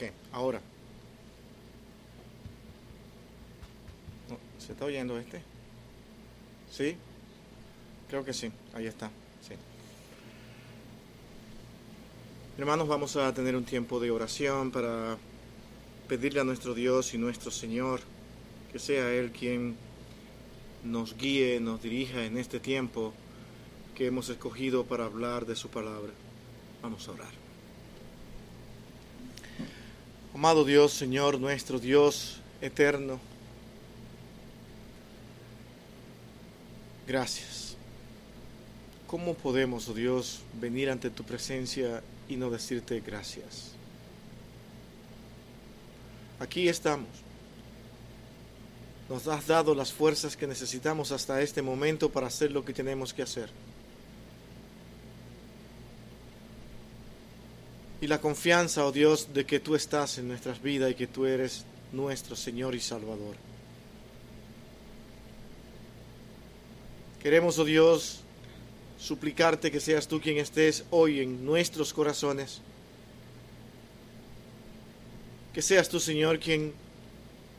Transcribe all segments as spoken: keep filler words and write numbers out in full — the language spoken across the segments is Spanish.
Ok, ahora. ¿Se está oyendo este? ¿Sí? Creo que sí, ahí está. Sí. Hermanos, vamos a tener un tiempo de oración para pedirle a nuestro Dios y nuestro Señor que sea Él quien nos guíe, nos dirija en este tiempo que hemos escogido para hablar de su palabra. Vamos a orar. Amado Dios, Señor, nuestro Dios eterno, gracias. ¿Cómo podemos, oh Dios, venir ante tu presencia y no decirte gracias? Aquí estamos. Nos has dado las fuerzas que necesitamos hasta este momento para hacer lo que tenemos que hacer. Y la confianza, oh Dios, de que tú estás en nuestras vidas y que tú eres nuestro Señor y Salvador. Queremos, oh Dios, suplicarte que seas tú quien estés hoy en nuestros corazones. Que seas tú, Señor, quien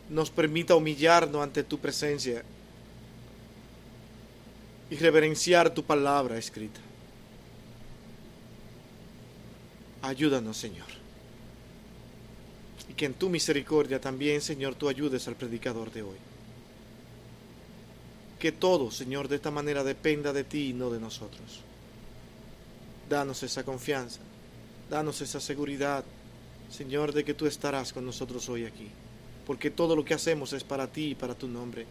nos permita humillarnos ante tu presencia y reverenciar tu palabra escrita. Ayúdanos, Señor. Y que en tu misericordia también, Señor, tú ayudes al predicador de hoy. Que todo, Señor, de esta manera dependa de ti y no de nosotros. Danos esa confianza, danos esa seguridad, Señor, de que tú estarás con nosotros hoy aquí. Porque todo lo que hacemos es para ti y para tu nombre,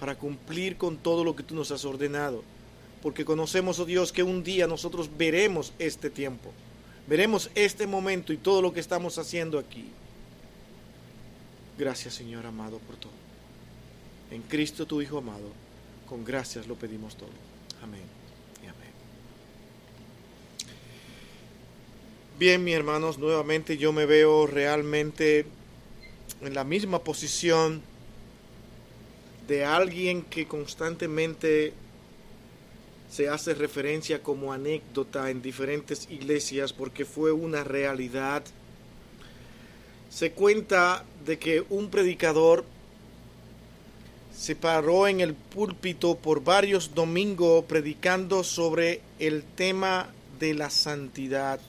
para cumplir con todo lo que tú nos has ordenado. Porque conocemos, oh Dios, que un día nosotros veremos este tiempo. Veremos este momento y todo lo que estamos haciendo aquí. Gracias, Señor amado, por todo. En Cristo, tu Hijo amado, con gracias lo pedimos todo. Amén y amén. Bien, mis hermanos, nuevamente yo me veo realmente en la misma posición de alguien que constantemente se hace referencia como anécdota en diferentes iglesias porque fue una realidad. Se cuenta de que un predicador se paró en el púlpito por varios domingos predicando sobre el tema de la santidad.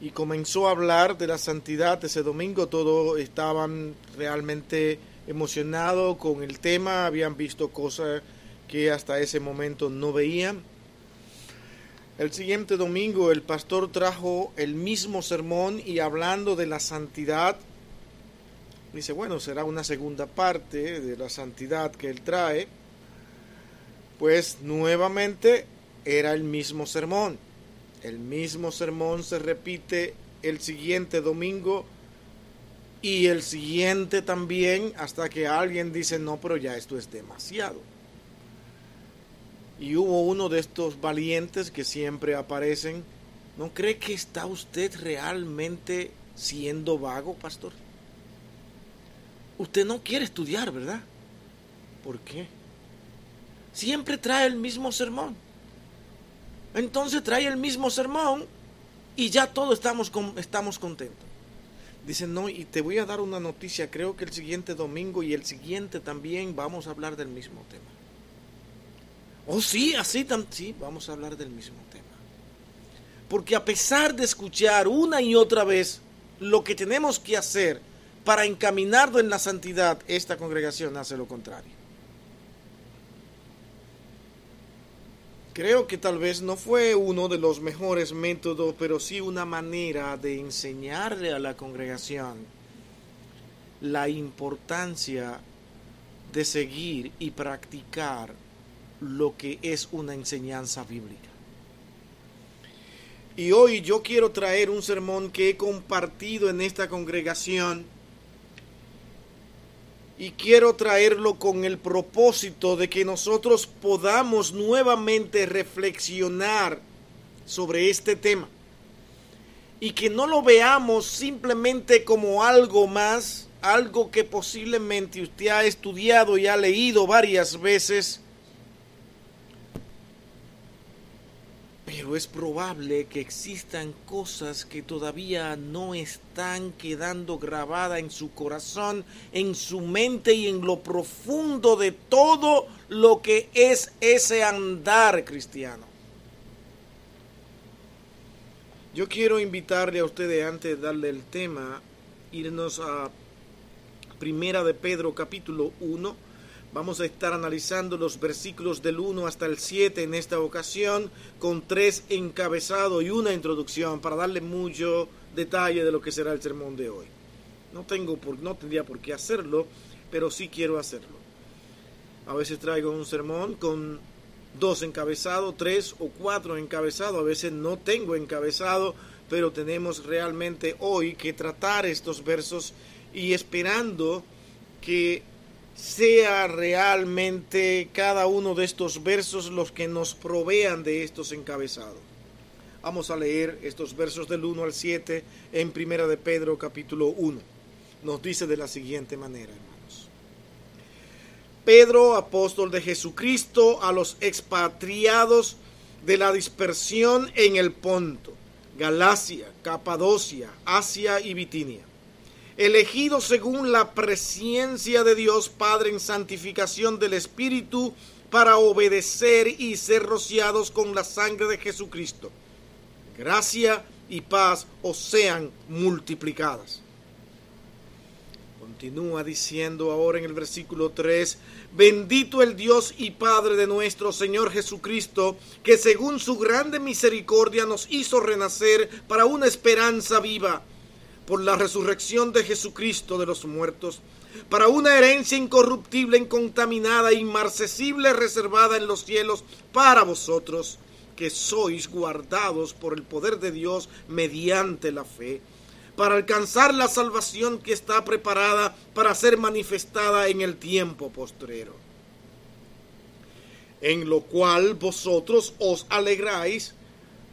Y comenzó a hablar de la santidad ese domingo. Todos estaban realmente emocionados con el tema, habían visto cosas que hasta ese momento no veían. El siguiente domingo el pastor trajo el mismo sermón y hablando de la santidad, dice, bueno, será una segunda parte de la santidad que él trae. Pues nuevamente era el mismo sermón. El mismo sermón se repite el siguiente domingo y el siguiente también, hasta que alguien dice, no, pero ya esto es demasiado. Y hubo uno de estos valientes que siempre aparecen. ¿No cree que está usted realmente siendo vago, pastor? Usted no quiere estudiar, ¿verdad? ¿Por qué? Siempre trae el mismo sermón. Entonces trae el mismo sermón y ya todos estamos, con, estamos contentos. Dicen, no, y te voy a dar una noticia. Creo que el siguiente domingo y el siguiente también vamos a hablar del mismo tema. Oh, sí, así también. Sí, vamos a hablar del mismo tema. Porque a pesar de escuchar una y otra vez lo que tenemos que hacer para encaminarnos en la santidad, esta congregación hace lo contrario. Creo que tal vez no fue uno de los mejores métodos, pero sí una manera de enseñarle a la congregación la importancia de seguir y practicar lo que es una enseñanza bíblica. Y hoy yo quiero traer un sermón que he compartido en esta congregación y quiero traerlo con el propósito de que nosotros podamos nuevamente reflexionar sobre este tema y que no lo veamos simplemente como algo más, algo que posiblemente usted ha estudiado y ha leído varias veces. pero es probable que existan cosas que todavía no están quedando grabadas en su corazón, en su mente y en lo profundo de todo lo que es ese andar cristiano. Yo quiero invitarle a ustedes, antes de darle el tema, irnos a Primera de Pedro capítulo uno. Vamos a estar analizando los versículos del uno hasta el siete en esta ocasión, con tres encabezados y una introducción para darle mucho detalle de lo que será el sermón de hoy. No tengo por, no tendría por qué hacerlo, pero sí quiero hacerlo. A veces traigo un sermón con dos encabezados, tres o cuatro encabezados. A veces no tengo encabezado, pero tenemos realmente hoy que tratar estos versos y esperando que sea realmente cada uno de estos versos los que nos provean de estos encabezados. Vamos a leer estos versos del uno al siete en Primera de Pedro capítulo uno. Nos dice de la siguiente manera, hermanos. Pedro, apóstol de Jesucristo, a los expatriados de la dispersión en el Ponto, Galacia, Capadocia, Asia y Bitinia, elegidos según la presciencia de Dios Padre en santificación del Espíritu para obedecer y ser rociados con la sangre de Jesucristo. Gracia y paz os sean multiplicadas. Continúa diciendo ahora en el versículo tres: bendito el Dios y Padre de nuestro Señor Jesucristo, que según su grande misericordia nos hizo renacer para una esperanza viva, por la resurrección de Jesucristo de los muertos, para una herencia incorruptible, incontaminada, inmarcesible, reservada en los cielos para vosotros, que sois guardados por el poder de Dios mediante la fe, para alcanzar la salvación que está preparada para ser manifestada en el tiempo postrero, en lo cual vosotros os alegráis,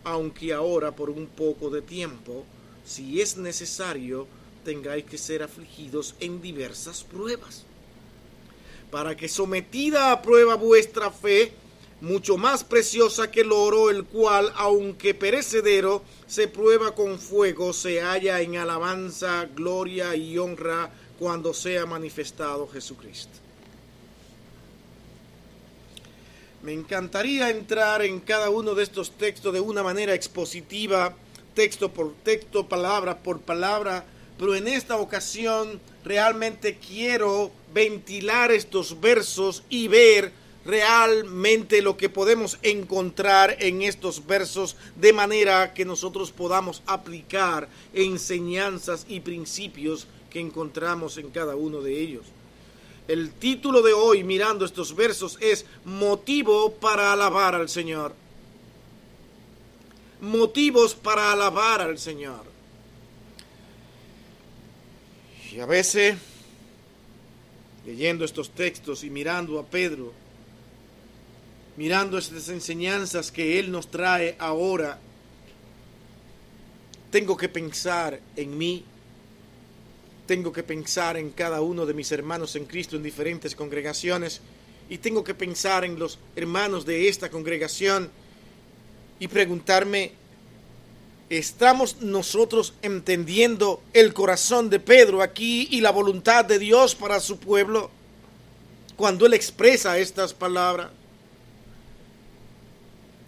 aunque ahora por un poco de tiempo, si es necesario, tengáis que ser afligidos en diversas pruebas, para que sometida a prueba vuestra fe, mucho más preciosa que el oro, el cual, aunque perecedero, se prueba con fuego, se halla en alabanza, gloria y honra cuando sea manifestado Jesucristo. Me encantaría entrar en cada uno de estos textos de una manera expositiva, texto por texto, palabra por palabra, pero en esta ocasión realmente quiero ventilar estos versos y ver realmente lo que podemos encontrar en estos versos de manera que nosotros podamos aplicar enseñanzas y principios que encontramos en cada uno de ellos. El título de hoy, mirando estos versos, es Motivo para alabar al Señor. Motivos para alabar al Señor. Y a veces, leyendo estos textos y mirando a Pedro, mirando estas enseñanzas que él nos trae ahora, tengo que pensar en mí, tengo que pensar en cada uno de mis hermanos en Cristo en diferentes congregaciones, y tengo que pensar en los hermanos de esta congregación y preguntarme, ¿estamos nosotros entendiendo el corazón de Pedro aquí y la voluntad de Dios para su pueblo cuando él expresa estas palabras?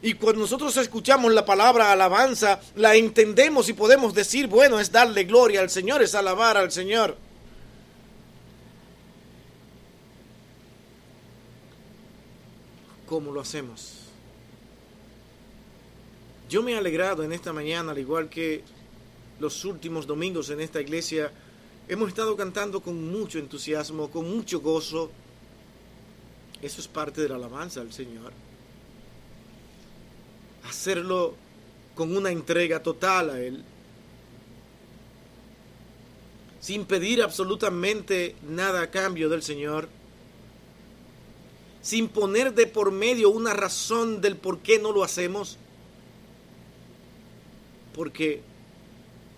Y cuando nosotros escuchamos la palabra alabanza, la entendemos y podemos decir, bueno, es darle gloria al Señor, es alabar al Señor. ¿Cómo lo hacemos? Yo me he alegrado en esta mañana, al igual que los últimos domingos en esta iglesia, hemos estado cantando con mucho entusiasmo, con mucho gozo. Eso es parte de la alabanza al Señor. Hacerlo con una entrega total a Él, sin pedir absolutamente nada a cambio del Señor, sin poner de por medio una razón del por qué no lo hacemos. Porque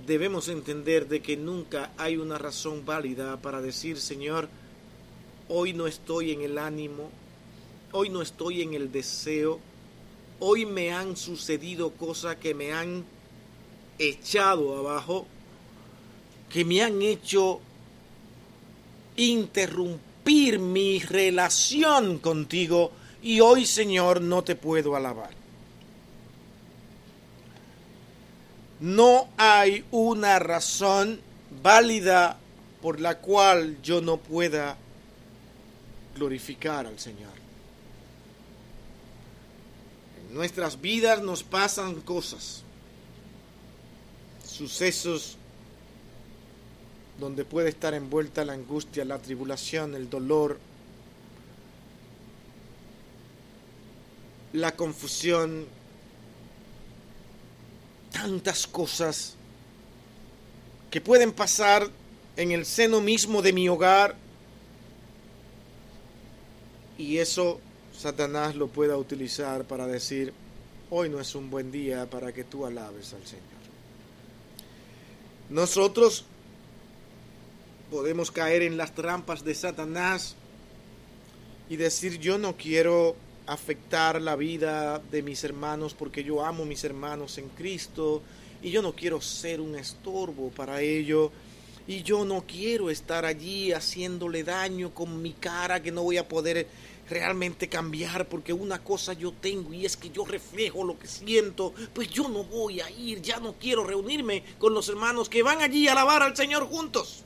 debemos entender de que nunca hay una razón válida para decir, Señor, hoy no estoy en el ánimo, hoy no estoy en el deseo, hoy me han sucedido cosas que me han echado abajo, que me han hecho interrumpir mi relación contigo, y hoy, Señor, no te puedo alabar. No hay una razón válida por la cual yo no pueda glorificar al Señor. En nuestras vidas nos pasan cosas, sucesos donde puede estar envuelta la angustia, la tribulación, el dolor, la confusión, tantas cosas que pueden pasar en el seno mismo de mi hogar, y eso Satanás lo pueda utilizar para decir: hoy no es un buen día para que tú alabes al Señor. Nosotros podemos caer en las trampas de Satanás y decir: yo no quiero afectar la vida de mis hermanos porque yo amo a mis hermanos en Cristo, y yo no quiero ser un estorbo para ellos, y yo no quiero estar allí haciéndole daño con mi cara, que no voy a poder realmente cambiar, porque una cosa yo tengo y es que yo reflejo lo que siento. Pues yo no voy a ir, ya no quiero reunirme con los hermanos que van allí a alabar al Señor juntos.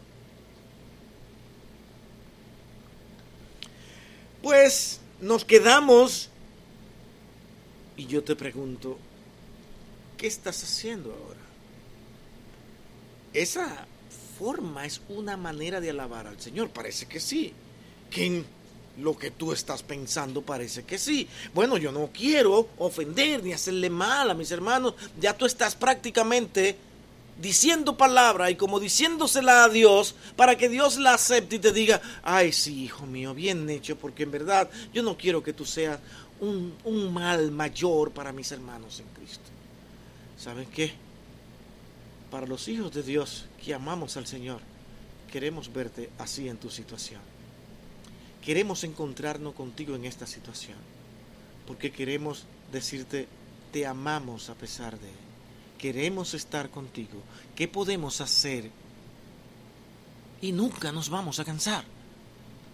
Pues nos quedamos, y yo te pregunto, ¿qué estás haciendo ahora? Esa forma es una manera de alabar al Señor, parece que sí, que en lo que tú estás pensando parece que sí. Bueno, yo no quiero ofender ni hacerle mal a mis hermanos. Ya tú estás prácticamente diciendo palabra y como diciéndosela a Dios para que Dios la acepte y te diga: ay, sí, hijo mío, bien hecho, porque en verdad yo no quiero que tú seas un, un mal mayor para mis hermanos en Cristo. ¿Saben qué? Para los hijos de Dios que amamos al Señor, queremos verte así en tu situación. Queremos encontrarnos contigo en esta situación, porque queremos decirte: te amamos a pesar de él. Queremos estar contigo. ¿Qué podemos hacer? Y nunca nos vamos a cansar.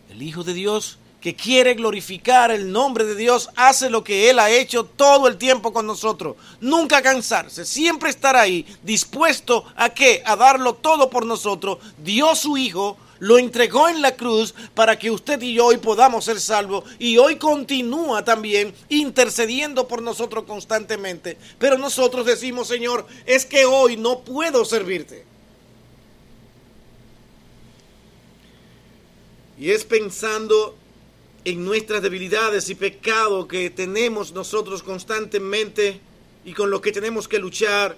El Hijo de Dios que quiere glorificar el nombre de Dios hace lo que Él ha hecho todo el tiempo con nosotros. Nunca cansarse, siempre estar ahí, dispuesto a qué, a darlo todo por nosotros. Dio su Hijo, lo entregó en la cruz para que usted y yo hoy podamos ser salvos, y hoy continúa también intercediendo por nosotros constantemente. Pero nosotros decimos: Señor, es que hoy no puedo servirte. Y es pensando en nuestras debilidades y pecado que tenemos nosotros constantemente y con lo que tenemos que luchar.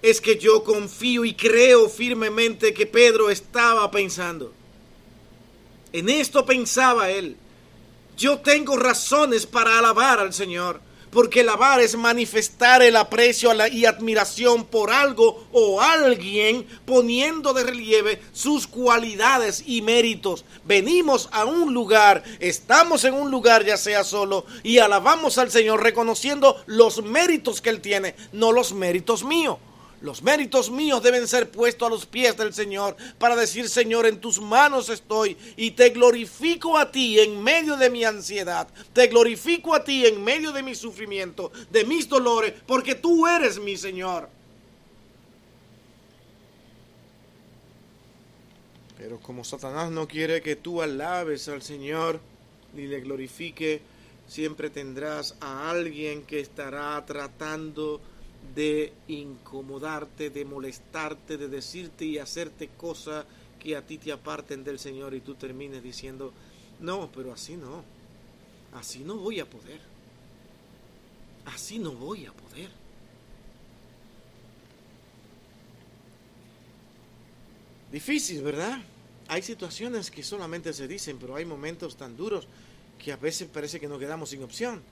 Es que yo confío y creo firmemente que Pedro estaba pensando. En esto pensaba él: yo tengo razones para alabar al Señor, porque alabar es manifestar el aprecio y admiración por algo o alguien, poniendo de relieve sus cualidades y méritos. Venimos a un lugar, estamos en un lugar, ya sea solo, y alabamos al Señor reconociendo los méritos que Él tiene, no los méritos míos. Los méritos míos deben ser puestos a los pies del Señor para decir: Señor, en tus manos estoy y te glorifico a ti en medio de mi ansiedad. Te glorifico a ti en medio de mi sufrimiento, de mis dolores, porque tú eres mi Señor. Pero como Satanás no quiere que tú alabes al Señor ni le glorifique, siempre tendrás a alguien que estará tratando de incomodarte, de molestarte, de decirte y hacerte cosas que a ti te aparten del Señor, y tú termines diciendo: no, pero así no, así no voy a poder, así no voy a poder. Difícil, ¿verdad? Hay situaciones que solamente se dicen, pero hay momentos tan duros que a veces parece que nos quedamos sin opción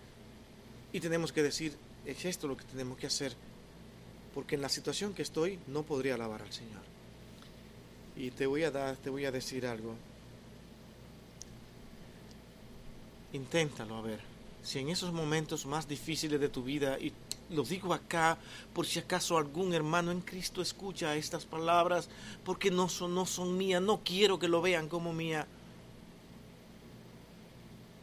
y tenemos que decir: es esto lo que tenemos que hacer, porque en la situación que estoy no podría alabar al Señor. Y te voy a dar, te voy a decir algo. Inténtalo a ver si en esos momentos más difíciles de tu vida, y lo digo acá por si acaso algún hermano en Cristo escucha estas palabras, porque no son, no son mías, no quiero que lo vean como mía.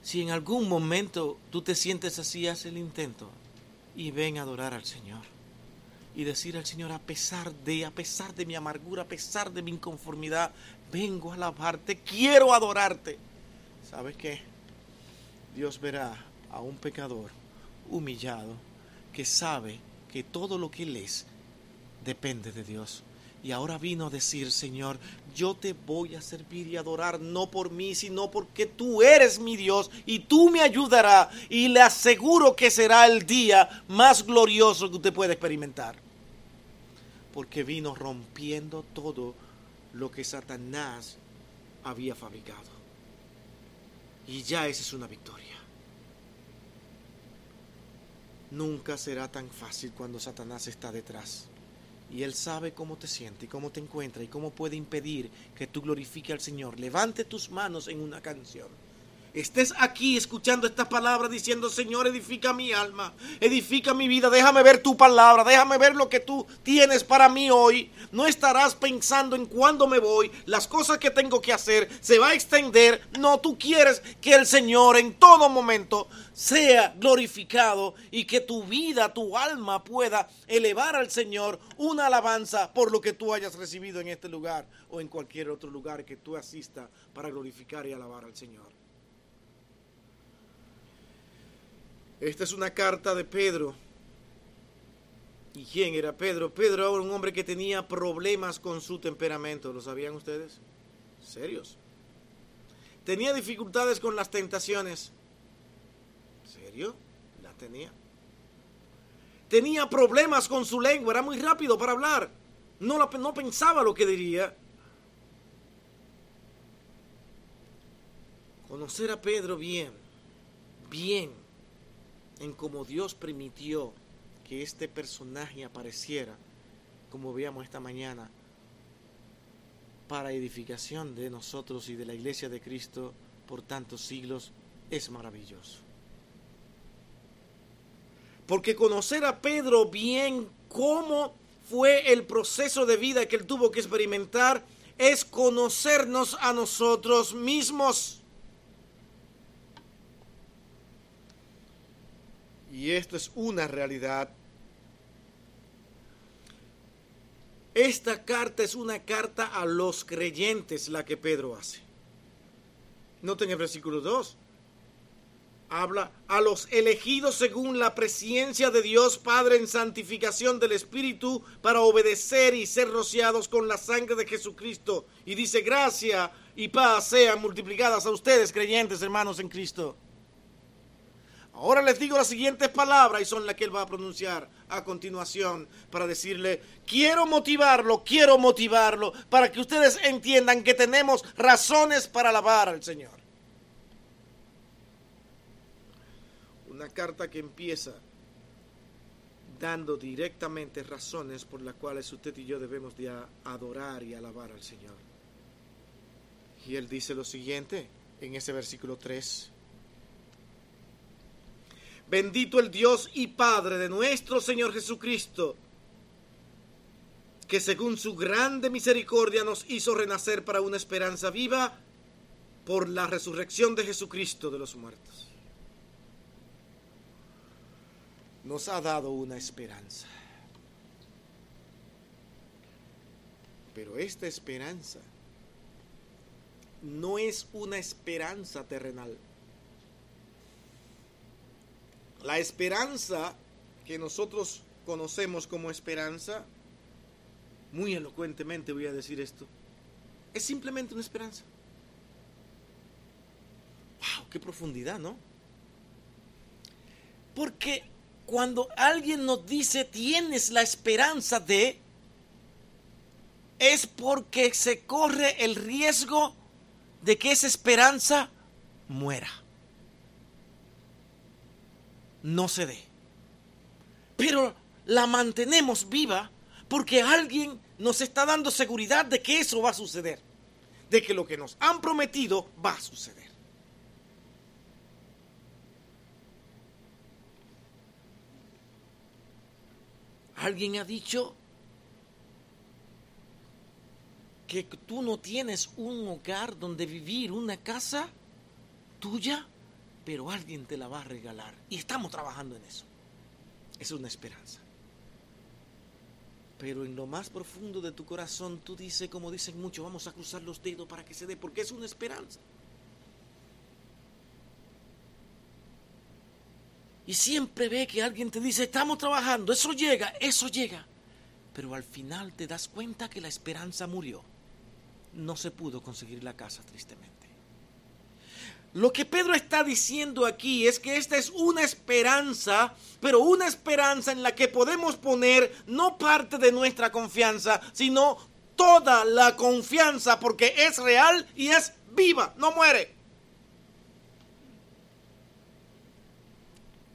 Si en algún momento tú te sientes así, haz el intento y ven a adorar al Señor. Y decir al Señor, a pesar de, a pesar de mi amargura, a pesar de mi inconformidad, vengo a alabarte, quiero adorarte. ¿Sabes qué? Dios verá a un pecador humillado que sabe que todo lo que él es depende de Dios. Y ahora vino a decir, Señor, yo te voy a servir y adorar, no por mí, sino porque tú eres mi Dios y tú me ayudarás. Y le aseguro que será el día más glorioso que usted puede experimentar. Porque vino rompiendo todo lo que Satanás había fabricado. Y ya esa es una victoria. Nunca será tan fácil cuando Satanás está detrás. Y Él sabe cómo te sientes, y cómo te encuentras, y cómo puede impedir que tú glorifiques al Señor. Levante tus manos en una canción. Estés aquí escuchando estas palabras diciendo, Señor, edifica mi alma, edifica mi vida, déjame ver tu palabra, déjame ver lo que tú tienes para mí hoy. No estarás pensando en cuándo me voy, las cosas que tengo que hacer, se va a extender. No, tú quieres que el Señor en todo momento sea glorificado y que tu vida, tu alma pueda elevar al Señor una alabanza por lo que tú hayas recibido en este lugar o en cualquier otro lugar que tú asistas para glorificar y alabar al Señor. Esta es una carta de Pedro. ¿Y quién era Pedro? Pedro era un hombre que tenía problemas con su temperamento. ¿Lo sabían ustedes? ¿Serios? Tenía dificultades con las tentaciones. ¿Serio? Las tenía. Tenía problemas con su lengua. Era muy rápido para hablar. No, la, no pensaba lo que diría. Conocer a Pedro bien. Bien. En cómo Dios permitió que este personaje apareciera, como veíamos esta mañana, para edificación de nosotros y de la Iglesia de Cristo por tantos siglos, es maravilloso. Porque conocer a Pedro bien, cómo fue el proceso de vida que él tuvo que experimentar, es conocernos a nosotros mismos. Y esto es una realidad. Esta carta es una carta a los creyentes, la que Pedro hace. Noten el versículo dos. Habla a los elegidos según la presciencia de Dios Padre en santificación del Espíritu para obedecer y ser rociados con la sangre de Jesucristo. Y dice, gracia y paz sean multiplicadas a ustedes, creyentes, hermanos en Cristo. Ahora les digo las siguientes palabras y son las que él va a pronunciar a continuación para decirle, quiero motivarlo, quiero motivarlo para que ustedes entiendan que tenemos razones para alabar al Señor. Una carta que empieza dando directamente razones por las cuales usted y yo debemos de adorar y alabar al Señor. Y él dice lo siguiente en ese versículo tres. Bendito el Dios y Padre de nuestro Señor Jesucristo, que según su grande misericordia nos hizo renacer para una esperanza viva por la resurrección de Jesucristo de los muertos. Nos ha dado una esperanza. Pero esta esperanza no es una esperanza terrenal. La esperanza que nosotros conocemos como esperanza, muy elocuentemente voy a decir esto, es simplemente una esperanza. ¡Wow! ¡Qué profundidad!, ¿no? Porque cuando alguien nos dice, tienes la esperanza de, es porque se corre el riesgo de que esa esperanza muera. No se dé, pero la mantenemos viva porque alguien nos está dando seguridad de que eso va a suceder, de que lo que nos han prometido va a suceder. Alguien ha dicho que tú no tienes un hogar donde vivir, una casa tuya, pero alguien te la va a regalar. Y estamos trabajando en eso. Es una esperanza. Pero en lo más profundo de tu corazón, tú dices, como dicen muchos, vamos a cruzar los dedos para que se dé, porque es una esperanza. Y siempre ve que alguien te dice, estamos trabajando, eso llega, eso llega. Pero al final te das cuenta que la esperanza murió. No se pudo conseguir la casa, tristemente. Lo que Pedro está diciendo aquí es que esta es una esperanza, pero una esperanza en la que podemos poner no parte de nuestra confianza, sino toda la confianza, porque es real y es viva, no muere.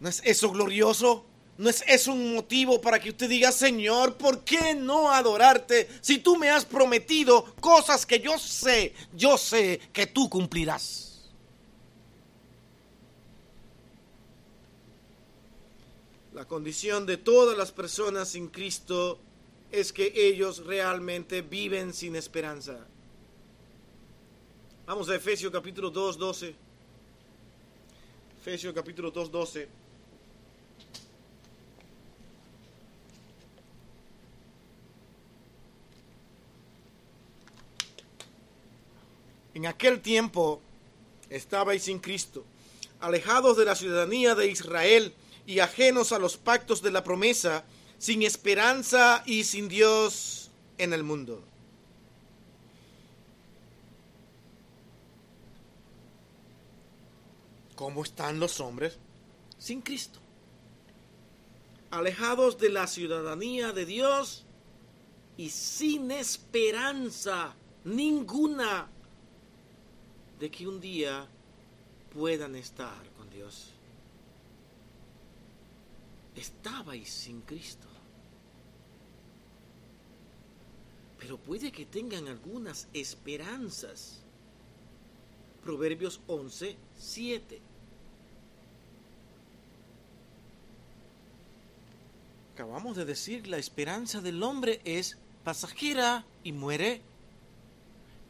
¿No es eso glorioso? ¿No es eso un motivo para que usted diga, Señor, ¿por qué no adorarte si tú me has prometido cosas que yo sé, yo sé que tú cumplirás? La condición de todas las personas sin Cristo es que ellos realmente viven sin esperanza. Vamos a Efesios capítulo dos, doce. Efesios capítulo dos, doce. En aquel tiempo estabais sin Cristo, alejados de la ciudadanía de Israel y ajenos a los pactos de la promesa, sin esperanza y sin Dios en el mundo. ¿Cómo están los hombres sin Cristo? Alejados de la ciudadanía de Dios y sin esperanza ninguna de que un día puedan estar con Dios. Estabais sin Cristo. Pero puede que tengan algunas esperanzas. Proverbios once, siete. Acabamos de decir, la esperanza del hombre es pasajera y muere.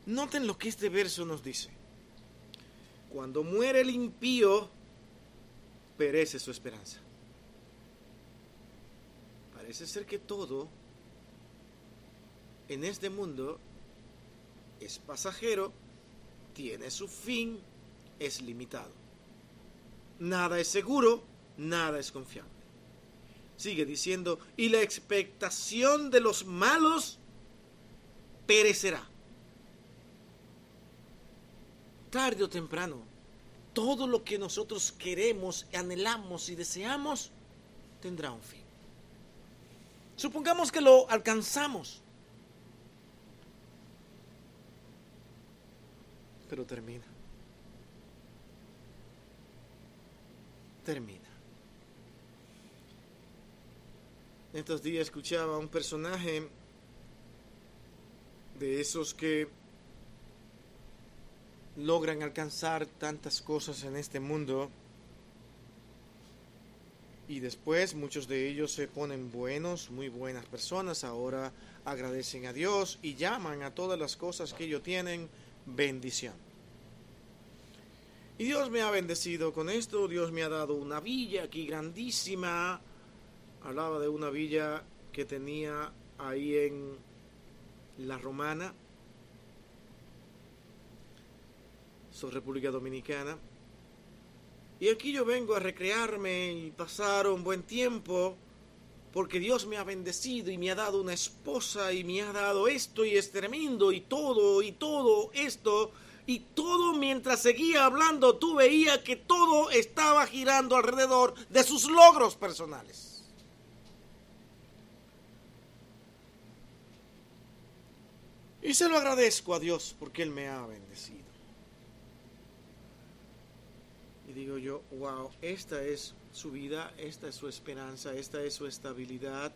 Noten lo que este verso nos dice. Cuando muere el impío, perece su esperanza. Parece ser que todo en este mundo es pasajero, tiene su fin, es limitado. Nada es seguro, nada es confiable. Sigue diciendo, y la expectación de los malos perecerá. Tarde o temprano, todo lo que nosotros queremos, anhelamos y deseamos tendrá un fin. Supongamos que lo alcanzamos, pero termina, termina. En estos días escuchaba a un personaje de esos que logran alcanzar tantas cosas en este mundo. Y después muchos de ellos se ponen buenos, muy buenas personas. Ahora agradecen a Dios y llaman a todas las cosas que ellos tienen bendición. Y Dios me ha bendecido con esto. Dios me ha dado una villa aquí grandísima. Hablaba de una villa que tenía ahí en La Romana, sobre República Dominicana. Y aquí yo vengo a recrearme y pasar un buen tiempo porque Dios me ha bendecido y me ha dado una esposa y me ha dado esto y es tremendo y todo y todo esto y todo. Mientras seguía hablando, tú veías que todo estaba girando alrededor de sus logros personales. Y se lo agradezco a Dios porque Él me ha bendecido. Y digo yo, wow, esta es su vida, esta es su esperanza, esta es su estabilidad.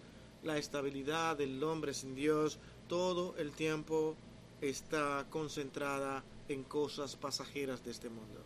La estabilidad del hombre sin Dios todo el tiempo está concentrada en cosas pasajeras de este mundo.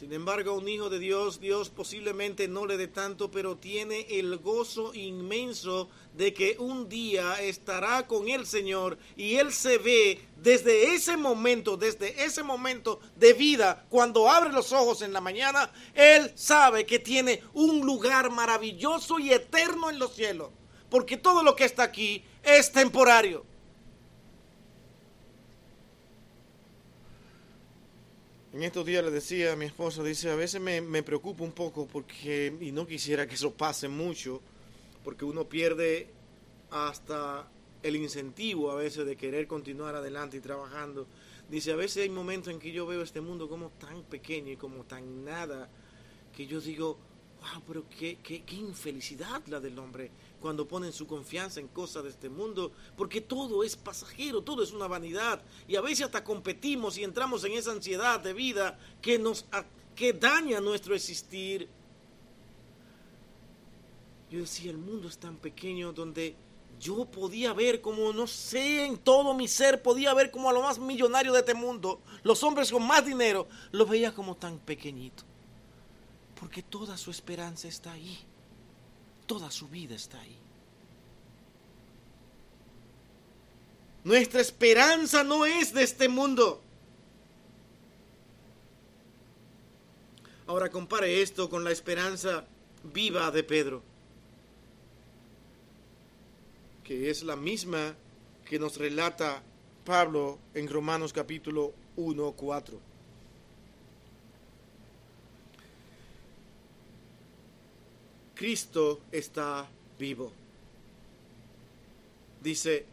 Sin embargo, un hijo de Dios, Dios posiblemente no le dé tanto, pero tiene el gozo inmenso de que un día estará con el Señor y Él se ve desde ese momento, desde ese momento de vida, cuando abre los ojos en la mañana, Él sabe que tiene un lugar maravilloso y eterno en los cielos, porque todo lo que está aquí es temporario. En estos días le decía a mi esposa, dice, a veces me, me preocupa un poco porque, y no quisiera que eso pase mucho, porque uno pierde hasta el incentivo a veces de querer continuar adelante y trabajando. Dice, a veces hay momentos en que yo veo este mundo como tan pequeño y como tan nada, que yo digo, wow, pero qué, qué, qué infelicidad la del hombre cuando ponen su confianza en cosas de este mundo, porque todo es pasajero, todo es una vanidad, y a veces hasta competimos y entramos en esa ansiedad de vida que nos que daña nuestro existir. Yo decía, el mundo es tan pequeño donde yo podía ver como, no sé, en todo mi ser podía ver como a lo más millonario de este mundo, los hombres con más dinero, los veía como tan pequeñito, porque toda su esperanza está ahí. Toda su vida está ahí. Nuestra esperanza no es de este mundo. Ahora compare esto con la esperanza viva de Pedro, que es la misma que nos relata Pablo en Romanos capítulo uno, cuatro. Cristo está vivo. Dice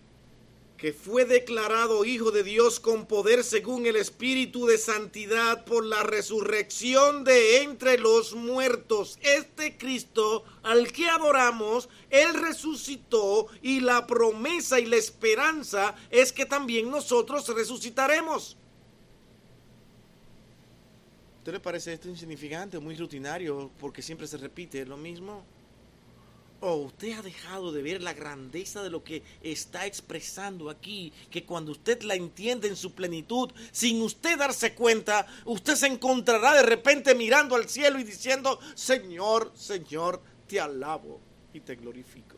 que fue declarado Hijo de Dios con poder según el Espíritu de Santidad por la resurrección de entre los muertos. Este Cristo al que adoramos, Él resucitó, y la promesa y la esperanza es que también nosotros resucitaremos. ¿Usted le parece esto insignificante, muy rutinario, porque siempre se repite lo mismo? ¿O usted ha dejado de ver la grandeza de lo que está expresando aquí, que cuando usted la entiende en su plenitud, sin usted darse cuenta, usted se encontrará de repente mirando al cielo y diciendo, Señor, Señor, te alabo y te glorifico?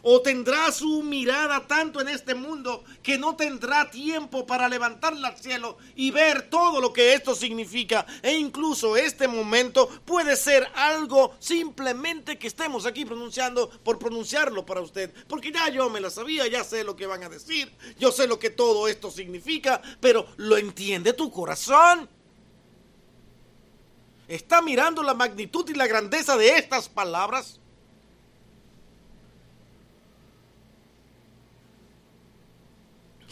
¿O tendrá su mirada tanto en este mundo que no tendrá tiempo para levantarla al cielo y ver todo lo que esto significa? E incluso este momento puede ser algo simplemente que estemos aquí pronunciando por pronunciarlo para usted. Porque ya yo me la sabía, ya sé lo que van a decir, yo sé lo que todo esto significa, pero ¿lo entiende tu corazón? ¿Está mirando la magnitud y la grandeza de estas palabras?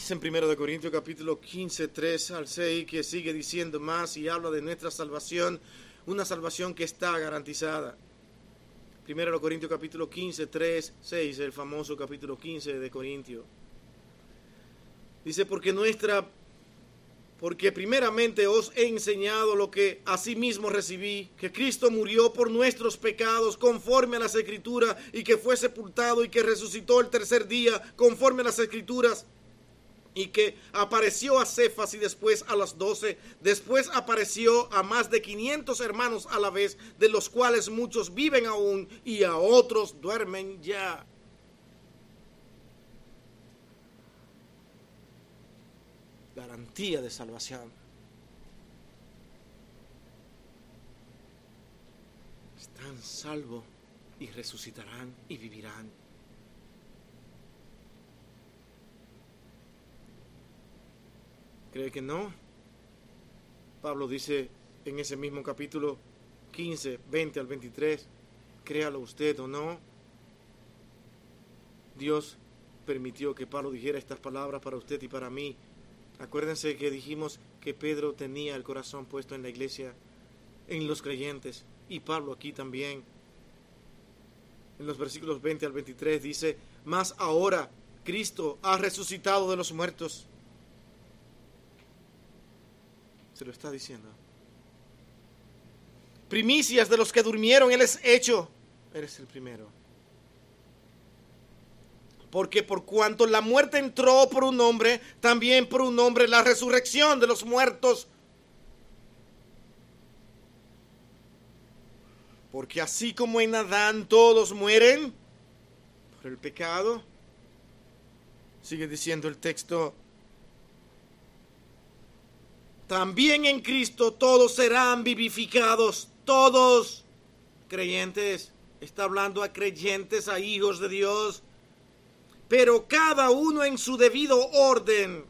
En primera de Corintios capítulo quince, tres al seis, que sigue diciendo más y habla de nuestra salvación, una salvación que está garantizada. Primera de Corintios capítulo quince, tres, seis, el famoso capítulo quince de Corintios. Dice, porque nuestra, porque primeramente os he enseñado lo que asimismo recibí, que Cristo murió por nuestros pecados conforme a las Escrituras, y que fue sepultado y que resucitó el tercer día conforme a las Escrituras, y que apareció a Cefas y después a las doce. Después apareció a más de quinientos hermanos a la vez, de los cuales muchos viven aún y a otros duermen ya. Garantía de salvación. Están salvos y resucitarán y vivirán. ¿Cree que no? Pablo dice en ese mismo capítulo quince, veinte al veintitrés, créalo usted o no, Dios permitió que Pablo dijera estas palabras para usted y para mí. Acuérdense que dijimos que Pedro tenía el corazón puesto en la iglesia, en los creyentes, y Pablo aquí también. En los versículos veinte al veintitrés dice, mas ahora Cristo ha resucitado de los muertos. Se lo está diciendo. Primicias de los que durmieron, Él es hecho. Eres el primero. Porque por cuanto la muerte entró por un hombre, también por un hombre la resurrección de los muertos. Porque así como en Adán todos mueren por el pecado, sigue diciendo el texto, también en Cristo todos serán vivificados, todos creyentes. Está hablando a creyentes, a hijos de Dios, pero cada uno en su debido orden.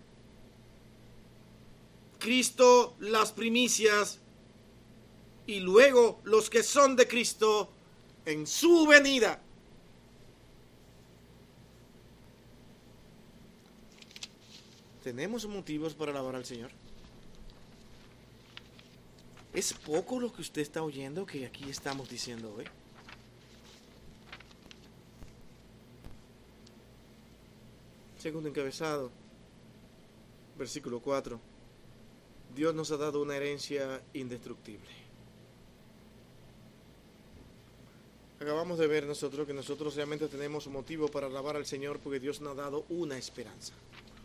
Cristo las primicias y luego los que son de Cristo en su venida. ¿Tenemos motivos para alabar al Señor? ¿Es poco lo que usted está oyendo que aquí estamos diciendo hoy? Segundo encabezado, versículo cuatro. Dios nos ha dado una herencia indestructible. Acabamos de ver nosotros que nosotros realmente tenemos motivo para alabar al Señor porque Dios nos ha dado una esperanza.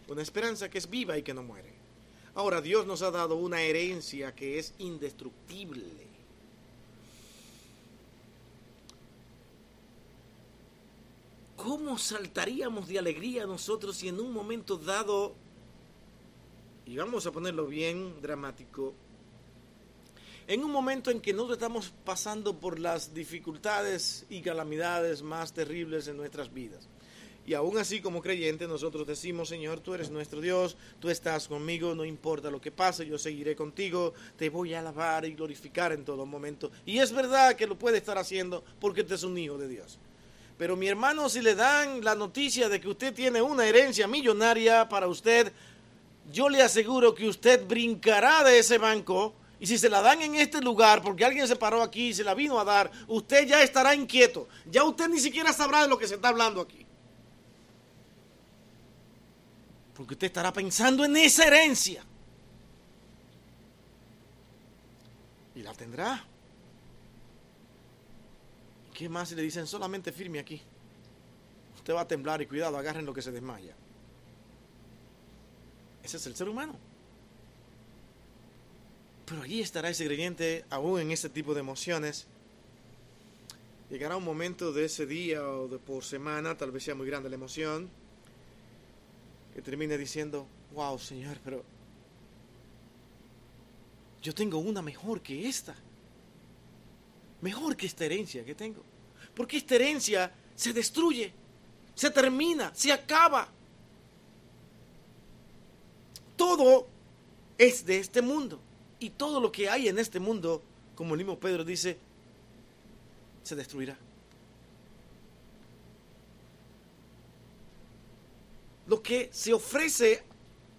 Una esperanza que es viva y que no muere. Ahora, Dios nos ha dado una herencia que es indestructible. ¿Cómo saltaríamos de alegría nosotros si en un momento dado, y vamos a ponerlo bien dramático, en un momento en que nosotros estamos pasando por las dificultades y calamidades más terribles en nuestras vidas? Y aún así, como creyentes, nosotros decimos, Señor, tú eres nuestro Dios, tú estás conmigo, no importa lo que pase, yo seguiré contigo, te voy a alabar y glorificar en todo momento. Y es verdad que lo puede estar haciendo porque usted es un hijo de Dios. Pero mi hermano, si le dan la noticia de que usted tiene una herencia millonaria para usted, yo le aseguro que usted brincará de ese banco. Y si se la dan en este lugar, porque alguien se paró aquí y se la vino a dar, usted ya estará inquieto. Ya usted ni siquiera sabrá de lo que se está hablando aquí. Porque usted estará pensando en esa herencia. Y la tendrá. ¿Qué más si le dicen solamente firme aquí? Usted va a temblar y cuidado, agarren lo que se desmaya. Ese es el ser humano. Pero allí estará ese creyente aún en ese tipo de emociones. Llegará un momento de ese día o de por semana, tal vez sea muy grande la emoción, que termine diciendo, wow, Señor, pero yo tengo una mejor que esta. Mejor que esta herencia que tengo. Porque esta herencia se destruye, se termina, se acaba. Todo es de este mundo. Y todo lo que hay en este mundo, como el mismo Pedro dice, se destruirá. Lo que se ofrece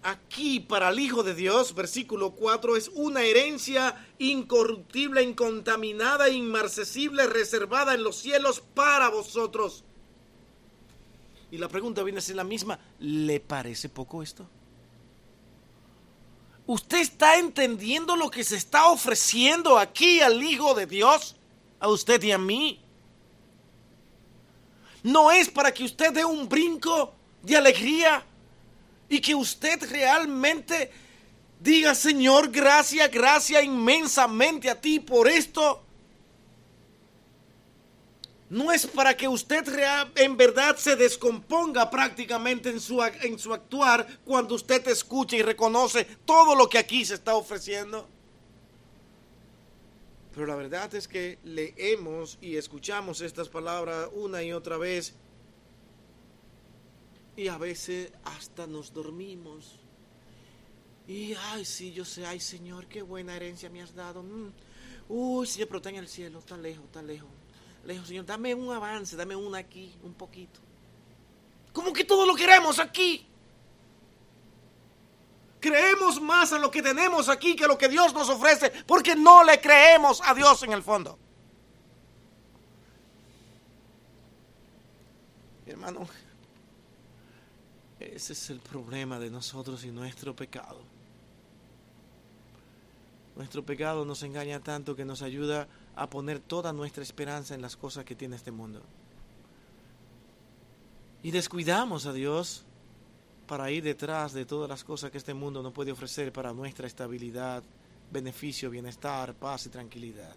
aquí para el Hijo de Dios, versículo cuatro, es una herencia incorruptible, incontaminada, inmarcesible, reservada en los cielos para vosotros. Y la pregunta viene a ser la misma, ¿le parece poco esto? ¿Usted está entendiendo lo que se está ofreciendo aquí al Hijo de Dios, a usted y a mí? No es para que usted dé un brinco de alegría y que usted realmente diga, Señor, gracias, gracias inmensamente a ti por esto. No es para que usted real, en verdad se descomponga prácticamente en su, en su actuar cuando usted escucha y reconoce todo lo que aquí se está ofreciendo. Pero la verdad es que leemos y escuchamos estas palabras una y otra vez. Y a veces hasta nos dormimos. Y, ay, sí, yo sé, ay, Señor, qué buena herencia me has dado. Mm. Uy, Señor, pero está en el cielo, está lejos, está lejos. Lejos, Señor, dame un avance, dame una aquí, un poquito. ¿Cómo que todo lo queremos aquí? Creemos más a lo que tenemos aquí que a lo que Dios nos ofrece, porque no le creemos a Dios en el fondo. Mi hermano, ese es el problema de nosotros y nuestro pecado. Nuestro pecado nos engaña tanto que nos ayuda a poner toda nuestra esperanza en las cosas que tiene este mundo. Y descuidamos a Dios para ir detrás de todas las cosas que este mundo nos puede ofrecer para nuestra estabilidad, beneficio, bienestar, paz y tranquilidad.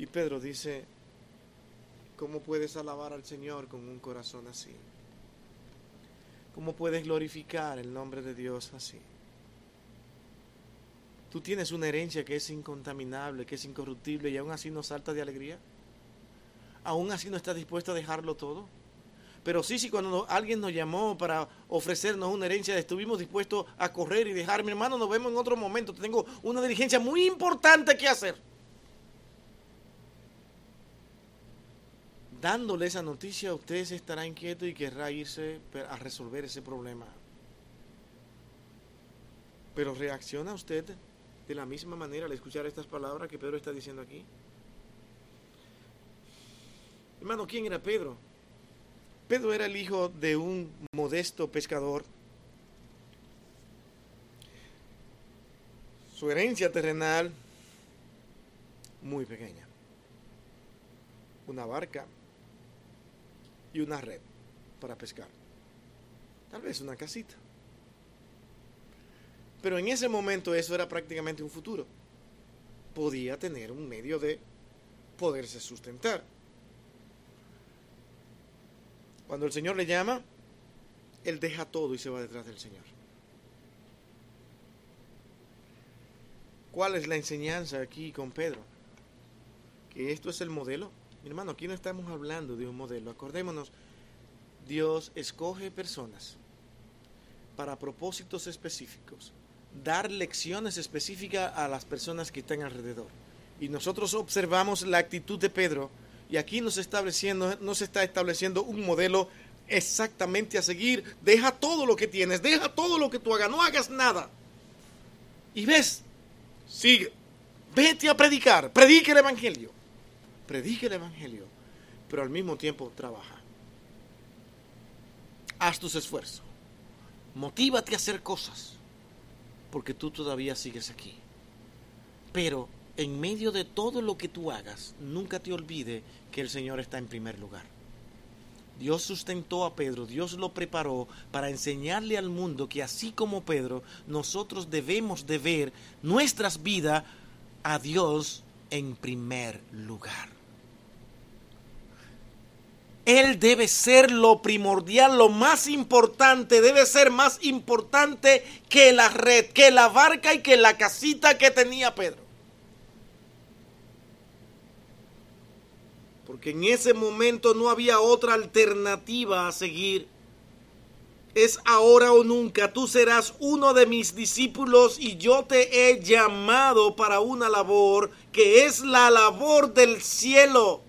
Y Pedro dice, ¿cómo puedes alabar al Señor con un corazón así? ¿Cómo puedes glorificar el nombre de Dios así? Tú tienes una herencia que es incontaminable, que es incorruptible, y aún así no salta de alegría. Aún así no estás dispuesto a dejarlo todo. Pero sí, sí, cuando alguien nos llamó para ofrecernos una herencia, estuvimos dispuestos a correr y dejar. Mi hermano, nos vemos en otro momento. Tengo una diligencia muy importante que hacer. Dándole esa noticia, usted se estará inquieto y querrá irse a resolver ese problema. Pero ¿reacciona usted de la misma manera al escuchar estas palabras que Pedro está diciendo aquí? Hermano, ¿quién era Pedro? Pedro era el hijo de un modesto pescador. Su herencia terrenal, muy pequeña. Una barca y una red para pescar. Tal vez una casita. Pero en ese momento eso era prácticamente un futuro. Podía tener un medio de poderse sustentar. Cuando el Señor le llama, él deja todo y se va detrás del Señor. ¿Cuál es la enseñanza aquí con Pedro? Que esto es el modelo. Mi hermano, aquí no estamos hablando de un modelo. Acordémonos, Dios escoge personas para propósitos específicos, dar lecciones específicas a las personas que están alrededor. Y nosotros observamos la actitud de Pedro, y aquí nos, estableciendo, nos está estableciendo un modelo exactamente a seguir. Deja todo lo que tienes, deja todo lo que tú hagas, no hagas nada. Y ves, sigue, vete a predicar, predica el evangelio, predica el evangelio, pero al mismo tiempo trabaja. Haz tus esfuerzos, motívate a hacer cosas, porque tú todavía sigues aquí. Pero en medio de todo lo que tú hagas, nunca te olvide que el Señor está en primer lugar. Dios sustentó a Pedro, Dios lo preparó para enseñarle al mundo que así como Pedro, nosotros debemos de ver nuestras vidas a Dios en primer lugar. Él debe ser lo primordial, lo más importante, debe ser más importante que la red, que la barca y que la casita que tenía Pedro. Porque en ese momento no había otra alternativa a seguir. Es ahora o nunca. Tú serás uno de mis discípulos y yo te he llamado para una labor que es la labor del cielo.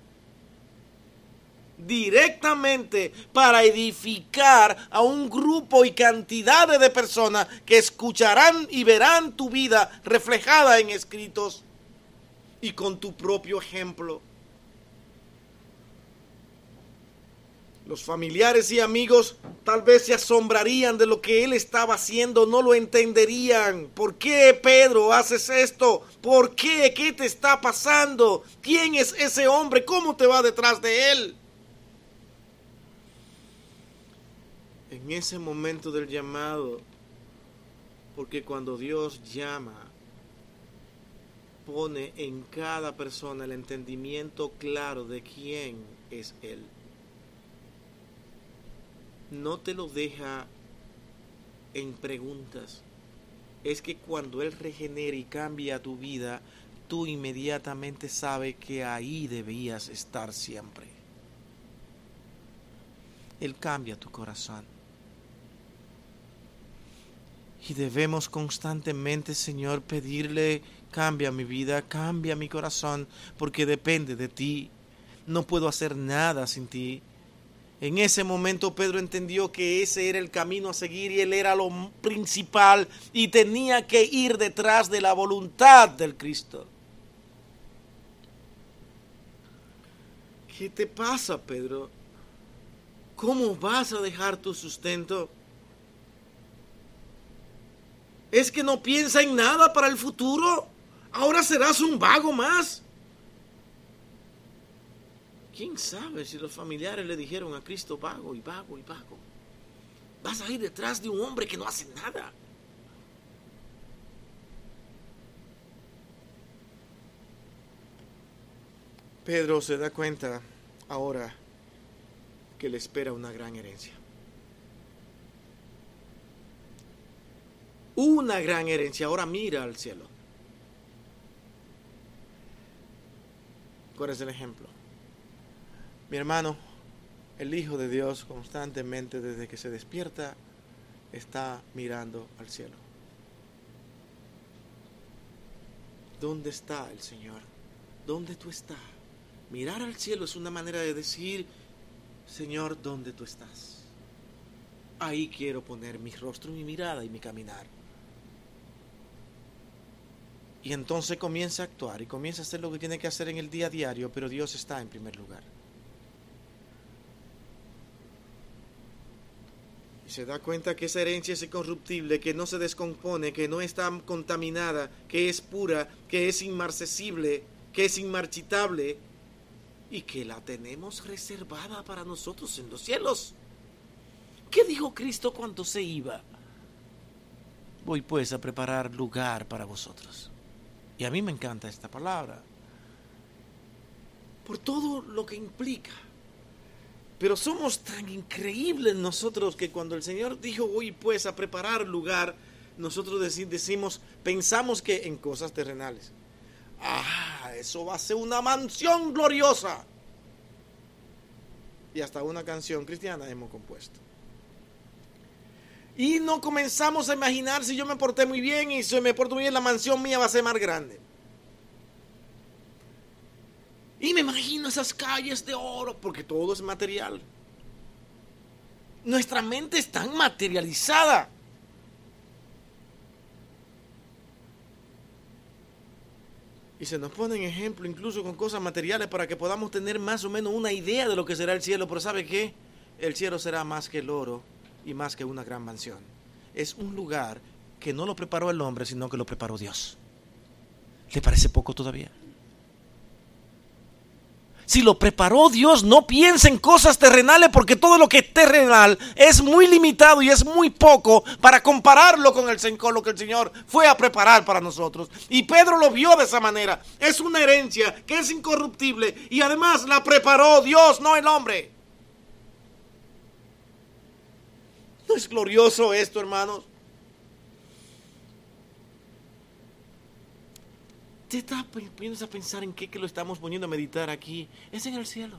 Directamente para edificar a un grupo y cantidades de personas que escucharán y verán tu vida reflejada en escritos y con tu propio ejemplo. Los familiares y amigos tal vez se asombrarían de lo que él estaba haciendo, no lo entenderían. ¿Por qué, Pedro, haces esto? ¿Por qué? ¿Qué te está pasando? ¿Quién es ese hombre? ¿Cómo te va detrás de él? En ese momento del llamado, porque cuando Dios llama, pone en cada persona el entendimiento claro de quién es él. No te lo deja en preguntas. Es que cuando él regenera y cambia tu vida, tú inmediatamente sabes que ahí debías estar siempre. Él cambia tu corazón. Y debemos constantemente, Señor, pedirle, cambia mi vida, cambia mi corazón, porque depende de ti. No puedo hacer nada sin ti. En ese momento Pedro entendió que ese era el camino a seguir y él era lo principal y tenía que ir detrás de la voluntad del Cristo. ¿Qué te pasa, Pedro? ¿Cómo vas a dejar tu sustento? ¿Es que no piensa en nada para el futuro? ¿Ahora serás un vago más? ¿Quién sabe si los familiares le dijeron a Cristo vago y vago y vago? Vas a ir detrás de un hombre que no hace nada. Pedro se da cuenta ahora que le espera una gran herencia. Una gran herencia. Ahora mira al cielo. ¿Cuál es el ejemplo? Mi hermano, el Hijo de Dios constantemente desde que se despierta está mirando al cielo. ¿Dónde está el Señor? ¿Dónde tú estás? Mirar al cielo es una manera de decir, Señor, ¿dónde tú estás? Ahí quiero poner mi rostro, mi mirada y mi caminar. Y entonces comienza a actuar y comienza a hacer lo que tiene que hacer en el día a diario, pero Dios está en primer lugar. Y se da cuenta que esa herencia es incorruptible, que no se descompone, que no está contaminada, que es pura, que es inmarcesible, que es inmarchitable y que la tenemos reservada para nosotros en los cielos. ¿Qué dijo Cristo cuando se iba? Voy pues a preparar lugar para vosotros. Y a mí me encanta esta palabra, por todo lo que implica. Pero somos tan increíbles nosotros que cuando el Señor dijo, voy pues a preparar lugar, nosotros decimos, pensamos que en cosas terrenales. ¡Ah! Eso va a ser una mansión gloriosa. Y hasta una canción cristiana hemos compuesto. Y no comenzamos a imaginar si yo me porté muy bien y si me porto muy bien, la mansión mía va a ser más grande. Y me imagino esas calles de oro, porque todo es material. Nuestra mente es tan materializada. Y se nos ponen ejemplo incluso con cosas materiales para que podamos tener más o menos una idea de lo que será el cielo. Pero ¿sabe qué? El cielo será más que el oro y más que una gran mansión. Es un lugar que no lo preparó el hombre, sino que lo preparó Dios. ¿Le parece poco todavía? Si lo preparó Dios, no piense en cosas terrenales, porque todo lo que es terrenal es muy limitado y es muy poco para compararlo con, el, con lo que el Señor fue a preparar para nosotros. Y Pedro lo vio de esa manera. Es una herencia que es incorruptible y además la preparó Dios, no el hombre. ¿No es glorioso esto, hermanos? ¿Usted está poniéndose a pensar en qué que lo estamos poniendo a meditar aquí? Es en el cielo.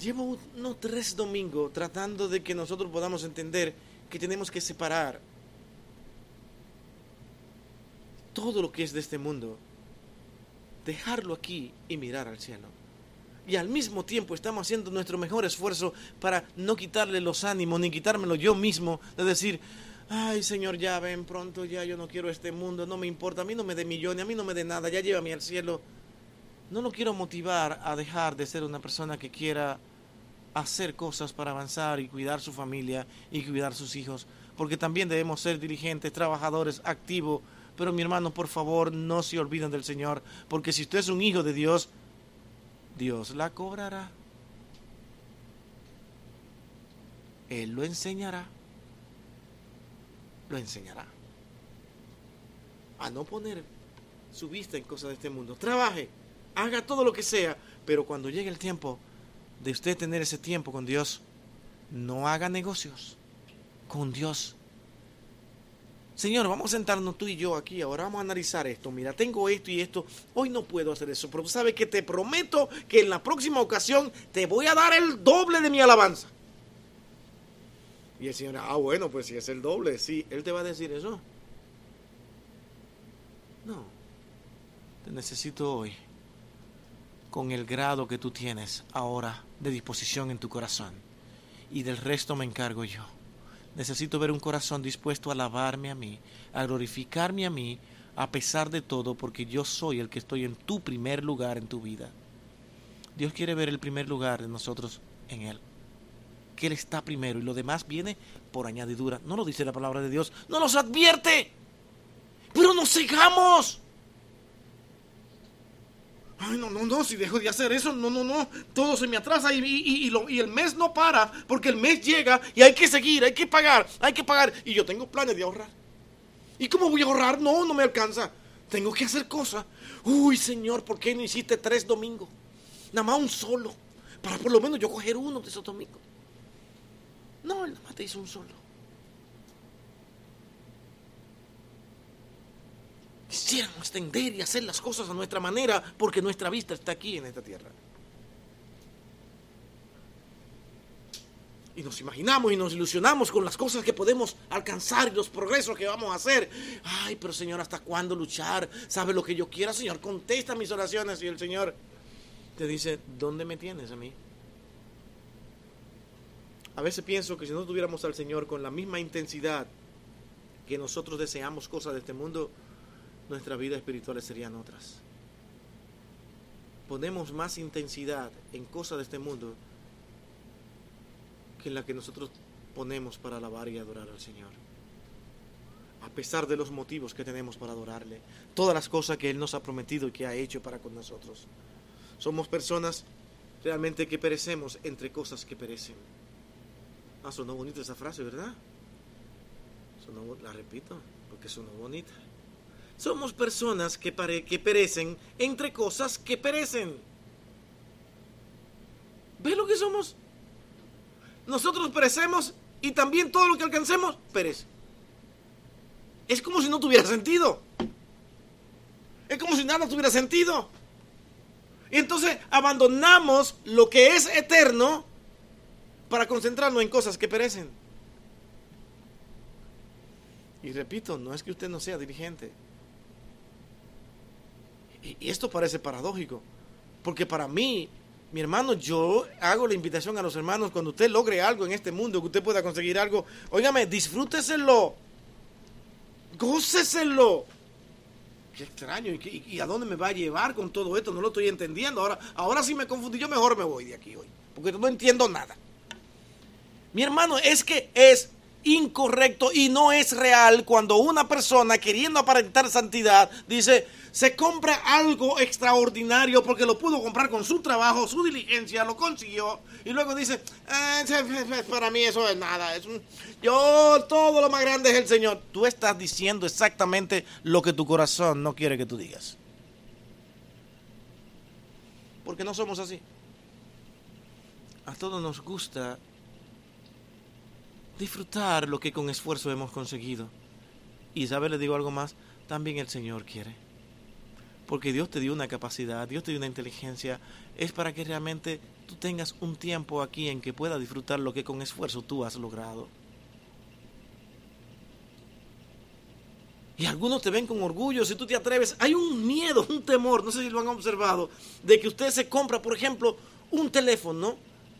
Llevo unos tres domingos tratando de que nosotros podamos entender que tenemos que separar todo lo que es de este mundo, dejarlo aquí y mirar al cielo. Y al mismo tiempo estamos haciendo nuestro mejor esfuerzo para no quitarle los ánimos, ni quitármelo yo mismo, de decir, ay, Señor, ya ven pronto, ya yo no quiero este mundo, no me importa, a mí no me dé millones, a mí no me dé nada, ya llévame al cielo. No lo quiero motivar a dejar de ser una persona que quiera hacer cosas para avanzar y cuidar su familia y cuidar sus hijos, porque también debemos ser diligentes, trabajadores, activos. Pero mi hermano, por favor, no se olviden del Señor, porque si usted es un hijo de Dios, Dios la cobrará. Él lo enseñará. lo enseñará a no poner su vista en cosas de este mundo. Trabaje, haga todo lo que sea, pero cuando llegue el tiempo de usted tener ese tiempo con Dios, no haga negocios con Dios. Señor, vamos a sentarnos tú y yo aquí, ahora vamos a analizar esto, mira, tengo esto y esto, hoy no puedo hacer eso, pero sabes que te prometo que en la próxima ocasión te voy a dar el doble de mi alabanza. Y el Señor, ah, bueno, pues si es el doble, sí, Él te va a decir eso. No, te necesito hoy, con el grado que tú tienes ahora de disposición en tu corazón. Y del resto me encargo yo. Necesito ver un corazón dispuesto a alabarme a mí, a glorificarme a mí, a pesar de todo, porque yo soy el que estoy en tu primer lugar en tu vida. Dios quiere ver el primer lugar de nosotros en Él. Que Él está primero y lo demás viene por añadidura. No lo dice la palabra de Dios, no nos advierte, pero nos cegamos. Ay, no, no, no, si dejo de hacer eso, no, no, no, todo se me atrasa y, y, y, lo, y el mes no para, porque el mes llega y hay que seguir, hay que pagar, hay que pagar, y yo tengo planes de ahorrar. ¿Y cómo voy a ahorrar? No, no me alcanza. Tengo que hacer cosas. Uy, Señor, ¿por qué no hiciste tres domingos? Nada más un solo. Para por lo menos yo coger uno de esos domingos. No, él nada más te hizo un solo. Quisiéramos extender y hacer las cosas a nuestra manera porque nuestra vista está aquí en esta tierra. Y nos imaginamos y nos ilusionamos con las cosas que podemos alcanzar y los progresos que vamos a hacer. Ay, pero Señor, ¿hasta cuándo luchar? ¿Sabe lo que yo quiera, Señor? Contesta mis oraciones. Y el Señor te dice, ¿dónde me tienes a mí? A veces pienso que si no tuviéramos al Señor con la misma intensidad que nosotros deseamos cosas de este mundo, nuestras vidas espirituales serían otras. Ponemos más intensidad en cosas de este mundo que en la que nosotros ponemos para alabar y adorar al Señor. A pesar de los motivos que tenemos para adorarle, todas las cosas que Él nos ha prometido y que ha hecho para con nosotros. Somos personas realmente que perecemos entre cosas que perecen. Ah, sonó bonita esa frase, ¿verdad? Sonó, la repito, porque sonó bonita. Somos personas que, pare- que perecen entre cosas que perecen. ¿Ves lo que somos? Nosotros perecemos y también todo lo que alcancemos perece. Es como si no tuviera sentido. Es como si nada tuviera sentido. Y entonces abandonamos lo que es eterno para concentrarnos en cosas que perecen. Y repito, no es que usted no sea diligente. Y esto parece paradójico, porque para mí, mi hermano, yo hago la invitación a los hermanos, cuando usted logre algo en este mundo, que usted pueda conseguir algo, óigame, disfrúteselo, góceselo. Qué extraño, ¿y, qué, y a dónde me va a llevar con todo esto? No lo estoy entendiendo, ahora, ahora sí me confundí, yo mejor me voy de aquí hoy, porque no entiendo nada. Mi hermano, es que es incorrecto y no es real cuando una persona queriendo aparentar santidad dice, se compra algo extraordinario porque lo pudo comprar con su trabajo, su diligencia, lo consiguió y luego dice, eh, para mí eso es nada, es un, yo todo lo más grande es el Señor. Tú estás diciendo exactamente lo que tu corazón no quiere que tú digas, porque no somos así. A todos nos gusta disfrutar lo que con esfuerzo hemos conseguido. Y sabe, le digo algo más, también el Señor quiere, porque Dios te dio una capacidad, Dios te dio una inteligencia, es para que realmente tú tengas un tiempo aquí en que puedas disfrutar lo que con esfuerzo tú has logrado. Y algunos te ven con orgullo, si tú te atreves, hay un miedo, un temor, no sé si lo han observado, de que usted se compra, por ejemplo, un teléfono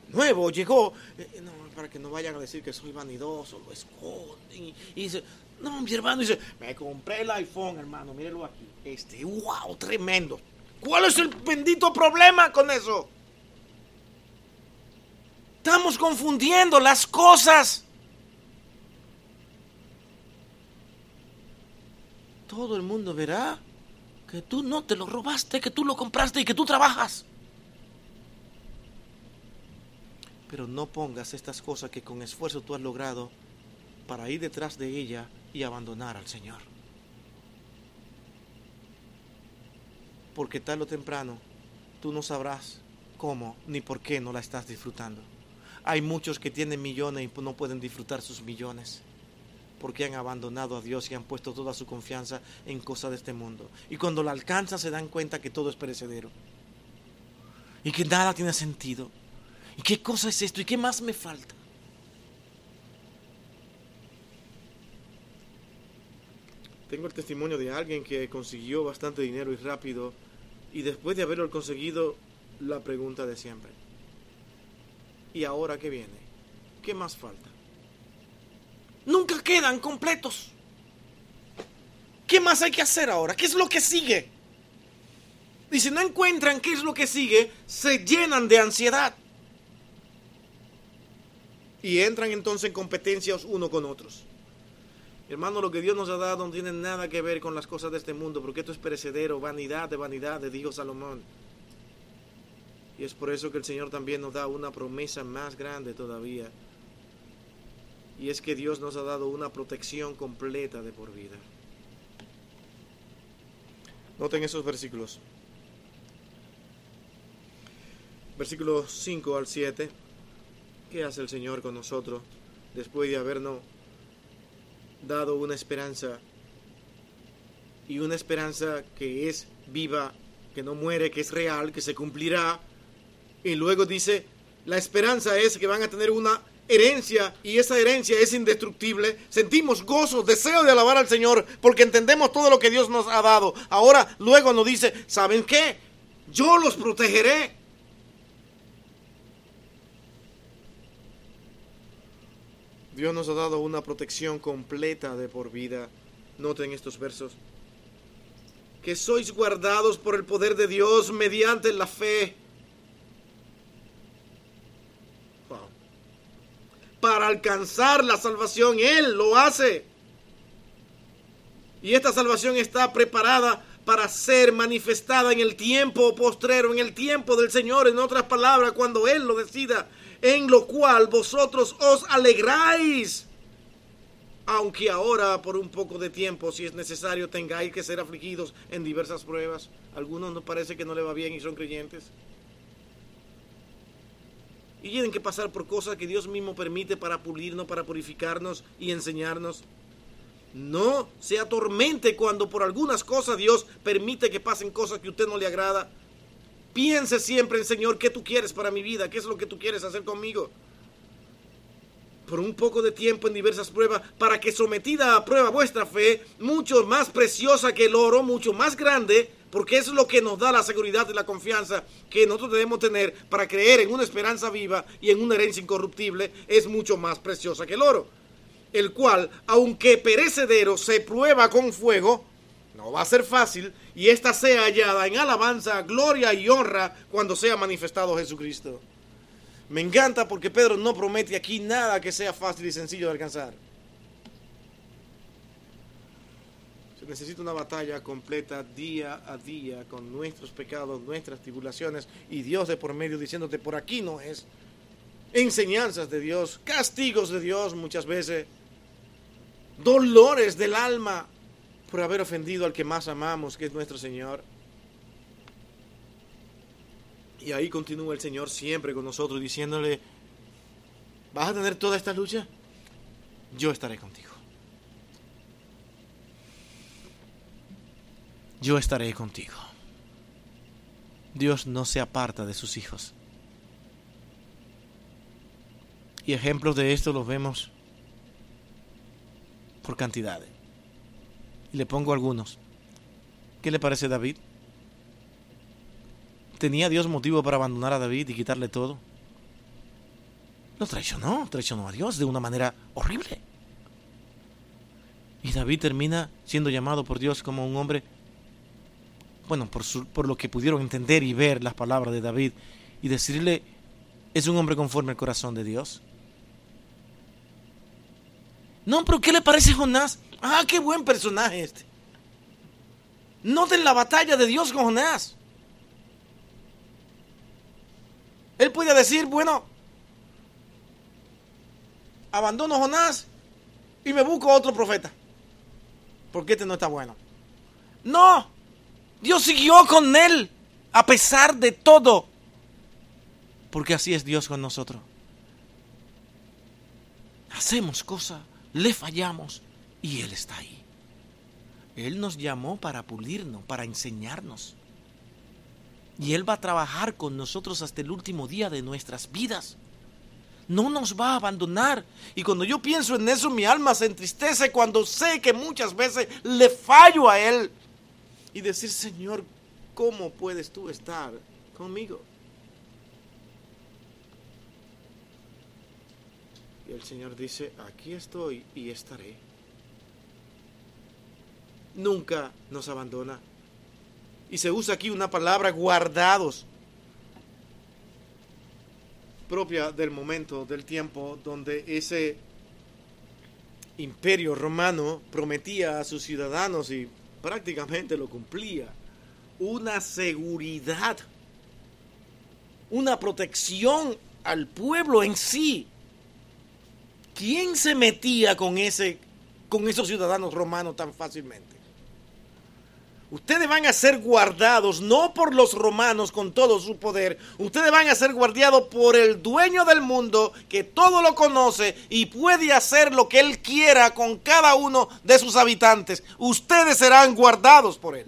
nuevo, llegó, eh, no, para que no vayan a decir que soy vanidoso, lo esconden, y, y dice, no, mi hermano, dice, me compré el iPhone, hermano, mírelo aquí, este, wow, tremendo, ¿cuál es el bendito problema con eso? Estamos confundiendo las cosas. Todo el mundo verá que tú no te lo robaste, que tú lo compraste y que tú trabajas. Pero no pongas estas cosas que con esfuerzo tú has logrado para ir detrás de ella y abandonar al Señor. Porque tarde o temprano tú no sabrás cómo ni por qué no la estás disfrutando. Hay muchos que tienen millones y no pueden disfrutar sus millones, porque han abandonado a Dios y han puesto toda su confianza en cosas de este mundo. Y cuando la alcanzan se dan cuenta que todo es perecedero y que nada tiene sentido. ¿Y qué cosa es esto? ¿Y qué más me falta? Tengo el testimonio de alguien que consiguió bastante dinero y rápido, y después de haberlo conseguido, la pregunta de siempre. ¿Y ahora qué viene? ¿Qué más falta? Nunca quedan completos. ¿Qué más hay que hacer ahora? ¿Qué es lo que sigue? Y si no encuentran qué es lo que sigue, se llenan de ansiedad. Y entran entonces en competencias uno con otros. Hermano, lo que Dios nos ha dado no tiene nada que ver con las cosas de este mundo, porque esto es perecedero, vanidad de vanidades, dijo Salomón. Y es por eso que el Señor también nos da una promesa más grande todavía. Y es que Dios nos ha dado una protección completa de por vida. Noten esos versículos. Versículos cinco al siete. ¿Qué hace el Señor con nosotros después de habernos dado una esperanza? Y una esperanza que es viva, que no muere, que es real, que se cumplirá. Y luego dice, la esperanza es que van a tener una herencia y esa herencia es indestructible. Sentimos gozo, deseo de alabar al Señor porque entendemos todo lo que Dios nos ha dado. Ahora luego nos dice, ¿saben qué? Yo los protegeré. Dios nos ha dado una protección completa de por vida. Noten estos versos. Que sois guardados por el poder de Dios mediante la fe. Para alcanzar la salvación, Él lo hace. Y esta salvación está preparada para ser manifestada en el tiempo postrero, en el tiempo del Señor, en otras palabras, cuando Él lo decida, en lo cual vosotros os alegráis. Aunque ahora, por un poco de tiempo, si es necesario, tengáis que ser afligidos en diversas pruebas. Algunos nos parece que no le va bien y son creyentes. Y tienen que pasar por cosas que Dios mismo permite para pulirnos, para purificarnos y enseñarnos. No se atormente cuando por algunas cosas Dios permite que pasen cosas que a usted no le agrada. Piense siempre en, Señor, ¿qué tú quieres para mi vida? ¿Qué es lo que tú quieres hacer conmigo? Por un poco de tiempo en diversas pruebas, para que sometida a prueba vuestra fe, mucho más preciosa que el oro, mucho más grande, porque es lo que nos da la seguridad y la confianza que nosotros debemos tener para creer en una esperanza viva y en una herencia incorruptible, es mucho más preciosa que el oro, el cual, aunque perecedero, se prueba con fuego, no va a ser fácil, y ésta sea hallada en alabanza, gloria y honra cuando sea manifestado Jesucristo. Me encanta porque Pedro no promete aquí nada que sea fácil y sencillo de alcanzar. Se necesita una batalla completa día a día con nuestros pecados, nuestras tribulaciones y Dios de por medio diciéndote por aquí no es. Enseñanzas de Dios, castigos de Dios muchas veces, dolores del alma por haber ofendido al que más amamos, que es nuestro Señor. Y ahí continúa el Señor siempre con nosotros diciéndole, ¿vas a tener toda esta lucha? Yo estaré contigo. Yo estaré contigo. Dios no se aparta de sus hijos. Y ejemplos de esto los vemos por cantidades. Y le pongo algunos. ¿Qué le parece David? ¿Tenía Dios motivo para abandonar a David y quitarle todo? Lo traicionó, traicionó a Dios de una manera horrible. Y David termina siendo llamado por Dios como un hombre, bueno, por, su, por lo que pudieron entender y ver las palabras de David, y decirle, es un hombre conforme al corazón de Dios. No, pero ¿qué le parece Jonás? Ah, qué buen personaje este. Noten la batalla de Dios con Jonás. Él podía decir, bueno, abandono a Jonás y me busco otro profeta, porque este no está bueno. No, Dios siguió con él a pesar de todo, porque así es Dios con nosotros. Hacemos cosas, le fallamos y Él está ahí. Él nos llamó para pulirnos, para enseñarnos. Y Él va a trabajar con nosotros hasta el último día de nuestras vidas. No nos va a abandonar. Y cuando yo pienso en eso, mi alma se entristece cuando sé que muchas veces le fallo a Él. Y decir, Señor, ¿cómo puedes tú estar conmigo? Y el Señor dice, aquí estoy y estaré. Nunca nos abandona. Y se usa aquí una palabra, guardados, propia del momento, del tiempo, donde ese imperio romano prometía a sus ciudadanos, y prácticamente lo cumplía, una seguridad, una protección al pueblo en sí. ¿Quién se metía con, ese, con esos ciudadanos romanos tan fácilmente? Ustedes van a ser guardados, no por los romanos con todo su poder. Ustedes van a ser guardados por el dueño del mundo, que todo lo conoce y puede hacer lo que él quiera con cada uno de sus habitantes. Ustedes serán guardados por él.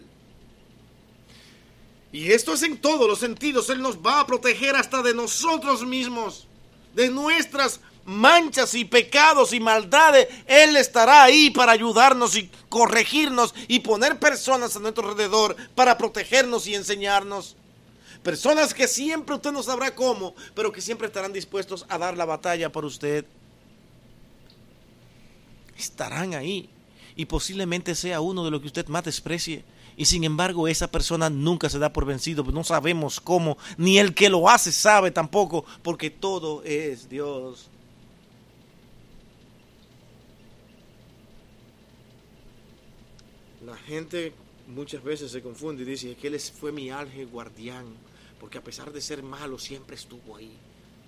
Y esto es en todos los sentidos. Él nos va a proteger hasta de nosotros mismos, de nuestras manchas y pecados y maldades. Él estará ahí para ayudarnos y corregirnos y poner personas a nuestro alrededor para protegernos y enseñarnos. Personas que siempre usted no sabrá cómo, pero que siempre estarán dispuestos a dar la batalla por usted. Estarán ahí y posiblemente sea uno de los que usted más desprecie. Y sin embargo, esa persona nunca se da por vencido. No sabemos cómo, ni el que lo hace sabe tampoco, porque todo es Dios. La gente muchas veces se confunde y dice, es que él fue mi ángel guardián, porque a pesar de ser malo, siempre estuvo ahí.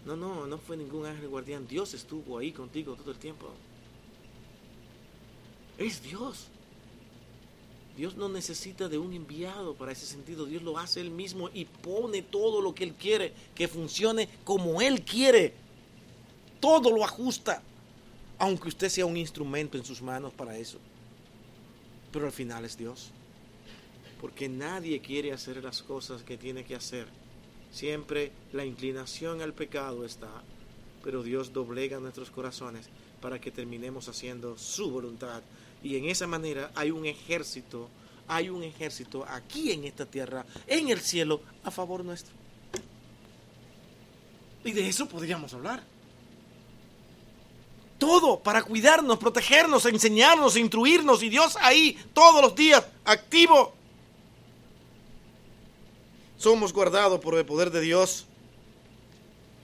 No, no, no fue ningún ángel guardián. Dios estuvo ahí contigo todo el tiempo. Es Dios. Dios no necesita de un enviado para ese sentido. Dios lo hace él mismo y pone todo lo que él quiere, que funcione como él quiere. Todo lo ajusta, aunque usted sea un instrumento en sus manos para eso. Pero al final es Dios, porque nadie quiere hacer las cosas que tiene que hacer. Siempre la inclinación al pecado está, pero Dios doblega nuestros corazones para que terminemos haciendo su voluntad. Y en esa manera hay un ejército, hay un ejército aquí en esta tierra, en el cielo, a favor nuestro. Y de eso podríamos hablar. Todo para cuidarnos, protegernos, enseñarnos, instruirnos. Y Dios ahí todos los días, activo. Somos guardados por el poder de Dios.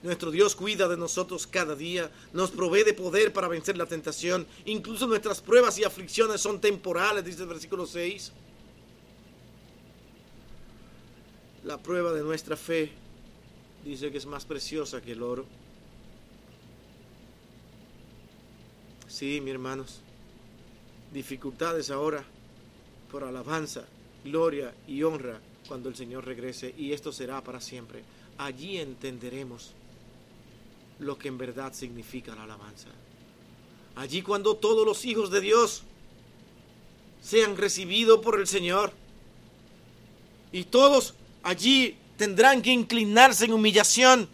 Nuestro Dios cuida de nosotros cada día. Nos provee de poder para vencer la tentación. Incluso nuestras pruebas y aflicciones son temporales, dice el versículo seis. La prueba de nuestra fe dice que es más preciosa que el oro. Sí, mis hermanos, dificultades ahora por alabanza, gloria y honra cuando el Señor regrese, y esto será para siempre. Allí entenderemos lo que en verdad significa la alabanza. Allí cuando todos los hijos de Dios sean recibidos por el Señor, y todos allí tendrán que inclinarse en humillación,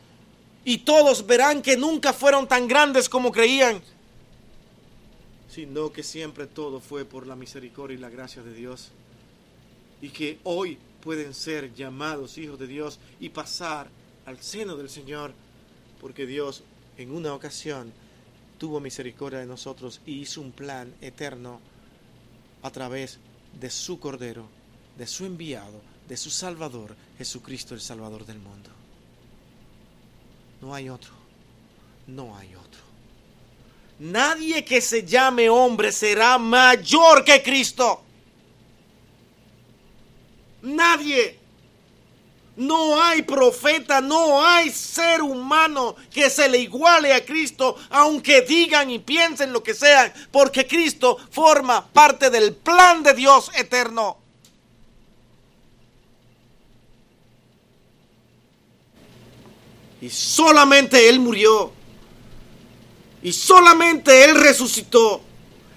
y todos verán que nunca fueron tan grandes como creían, sino que siempre todo fue por la misericordia y la gracia de Dios, y que hoy pueden ser llamados hijos de Dios y pasar al seno del Señor, porque Dios en una ocasión tuvo misericordia de nosotros y hizo un plan eterno a través de su Cordero, de su enviado, de su Salvador, Jesucristo, el Salvador del mundo. No hay otro, no hay otro. Nadie que se llame hombre será mayor que Cristo. Nadie. No hay profeta, no hay ser humano que se le iguale a Cristo, aunque digan y piensen lo que sean, porque Cristo forma parte del plan de Dios eterno. Y solamente Él murió. Y solamente Él resucitó.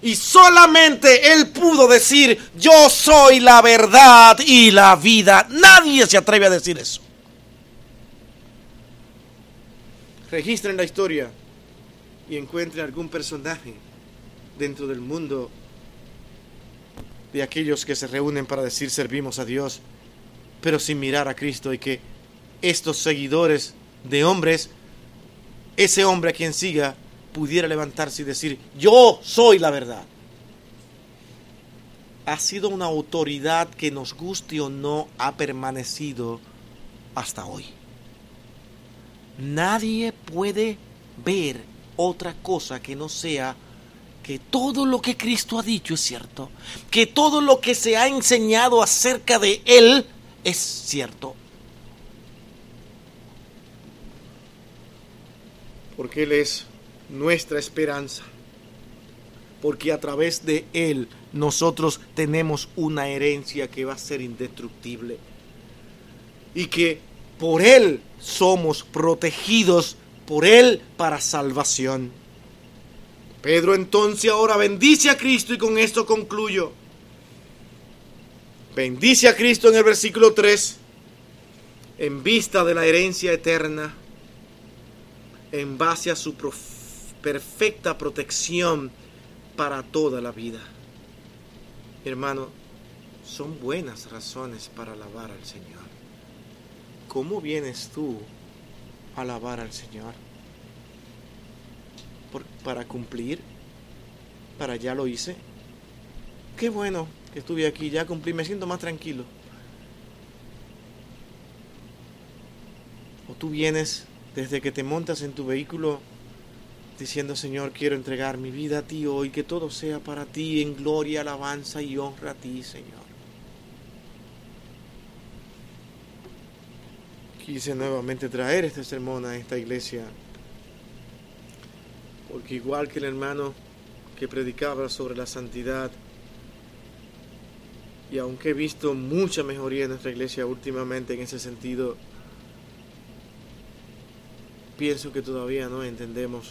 Y solamente Él pudo decir, yo soy la verdad y la vida. Nadie se atreve a decir eso. Registren la historia y encuentren algún personaje dentro del mundo de aquellos que se reúnen para decir servimos a Dios, pero sin mirar a Cristo, y que estos seguidores de hombres, ese hombre a quien siga, pudiera levantarse y decir, yo soy la verdad. Ha sido una autoridad que, nos guste o no, ha permanecido hasta hoy. Nadie puede ver otra cosa que no sea que todo lo que Cristo ha dicho es cierto, que todo lo que se ha enseñado acerca de Él es cierto. Porque Él es nuestra esperanza. porque a través de Él nosotros tenemos una herencia que va a ser indestructible y que por Él somos protegidos, por Él para salvación. Pedro entonces ahora bendice a Cristo y con esto concluyo. Bendice a Cristo en el versículo tres, en vista de la herencia eterna, en base a su prof- perfecta protección para toda la vida. Mi hermano, son buenas razones para alabar al Señor. ¿Cómo vienes tú a alabar al Señor? ¿Por, para cumplir? ¿Para ya lo hice? Qué bueno que estuve aquí, ya cumplí, me siento más tranquilo. O tú vienes desde que te montas en tu vehículo diciendo: Señor, quiero entregar mi vida a ti hoy, que todo sea para ti, en gloria, alabanza y honra a ti, Señor. Quise nuevamente traer este sermón a esta iglesia, porque igual que el hermano que predicaba sobre la santidad, y aunque he visto mucha mejoría en nuestra iglesia últimamente en ese sentido, pienso que todavía no entendemos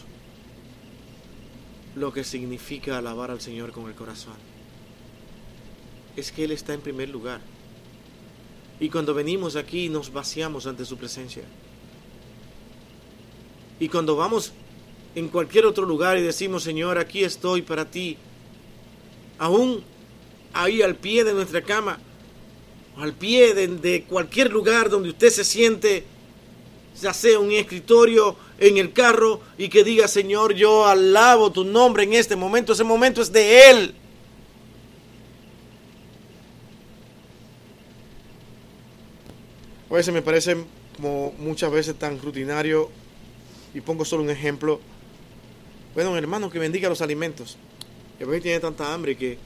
lo que significa alabar al Señor con el corazón. Es que Él está en primer lugar. Y cuando venimos aquí nos vaciamos ante su presencia. Y cuando vamos en cualquier otro lugar y decimos: Señor, aquí estoy para ti, aún ahí al pie de nuestra cama, al pie de, de cualquier lugar donde usted se siente, ya sea un escritorio, en el carro, y que diga: Señor, yo alabo tu nombre en este momento. Ese momento es de Él. A veces me parece, como muchas veces, tan rutinario, y pongo solo un ejemplo. Bueno, hermano, que bendiga los alimentos. Que a veces tiene tanta hambre que: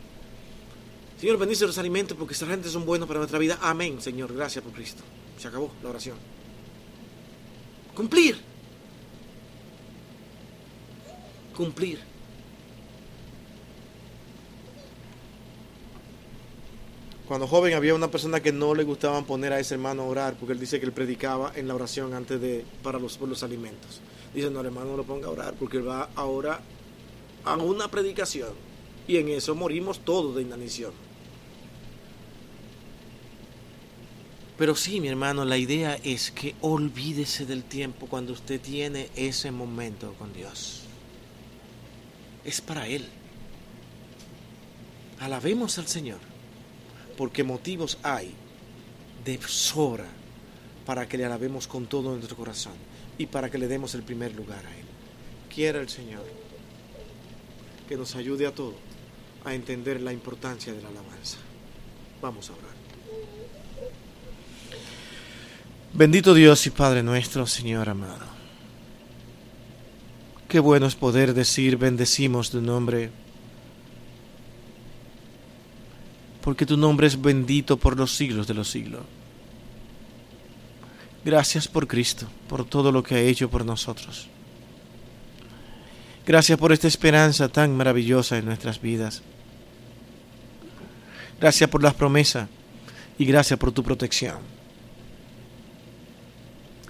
Señor, bendice los alimentos porque estos alimentos son buenos para nuestra vida. Amén, Señor, gracias por Cristo. Se acabó la oración. Cumplir. Cumplir. Cuando joven había una persona que no le gustaban poner a ese hermano a orar, porque él dice que él predicaba en la oración antes de para los, por los alimentos. Dice: no, el hermano no lo ponga a orar porque él va ahora a una predicación, y en eso morimos todos de inanición. Pero sí, mi hermano, la idea es que olvídese del tiempo cuando usted tiene ese momento con Dios. Es para Él. Alabemos al Señor, porque motivos hay de sobra para que le alabemos con todo nuestro corazón y para que le demos el primer lugar a Él. Quiera el Señor que nos ayude a todos a entender la importancia de la alabanza. Vamos a orar. Bendito Dios y Padre nuestro, Señor amado. Qué bueno es poder decir: bendecimos tu nombre, porque tu nombre es bendito por los siglos de los siglos. Gracias por Cristo, por todo lo que ha hecho por nosotros. Gracias por esta esperanza tan maravillosa en nuestras vidas. Gracias por las promesas y gracias por tu protección.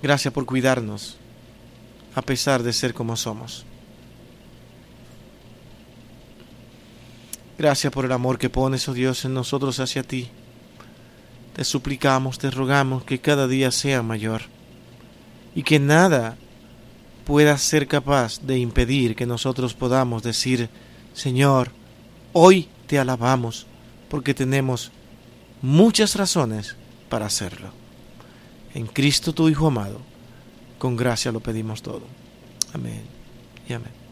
Gracias por cuidarnos, a pesar de ser como somos. Gracias por el amor que pones, oh Dios, en nosotros hacia ti. Te suplicamos, te rogamos que cada día sea mayor y que nada pueda ser capaz de impedir que nosotros podamos decir: Señor, hoy te alabamos, porque tenemos muchas razones para hacerlo. En Cristo tu Hijo amado, con gracia lo pedimos todo. Amén y amén.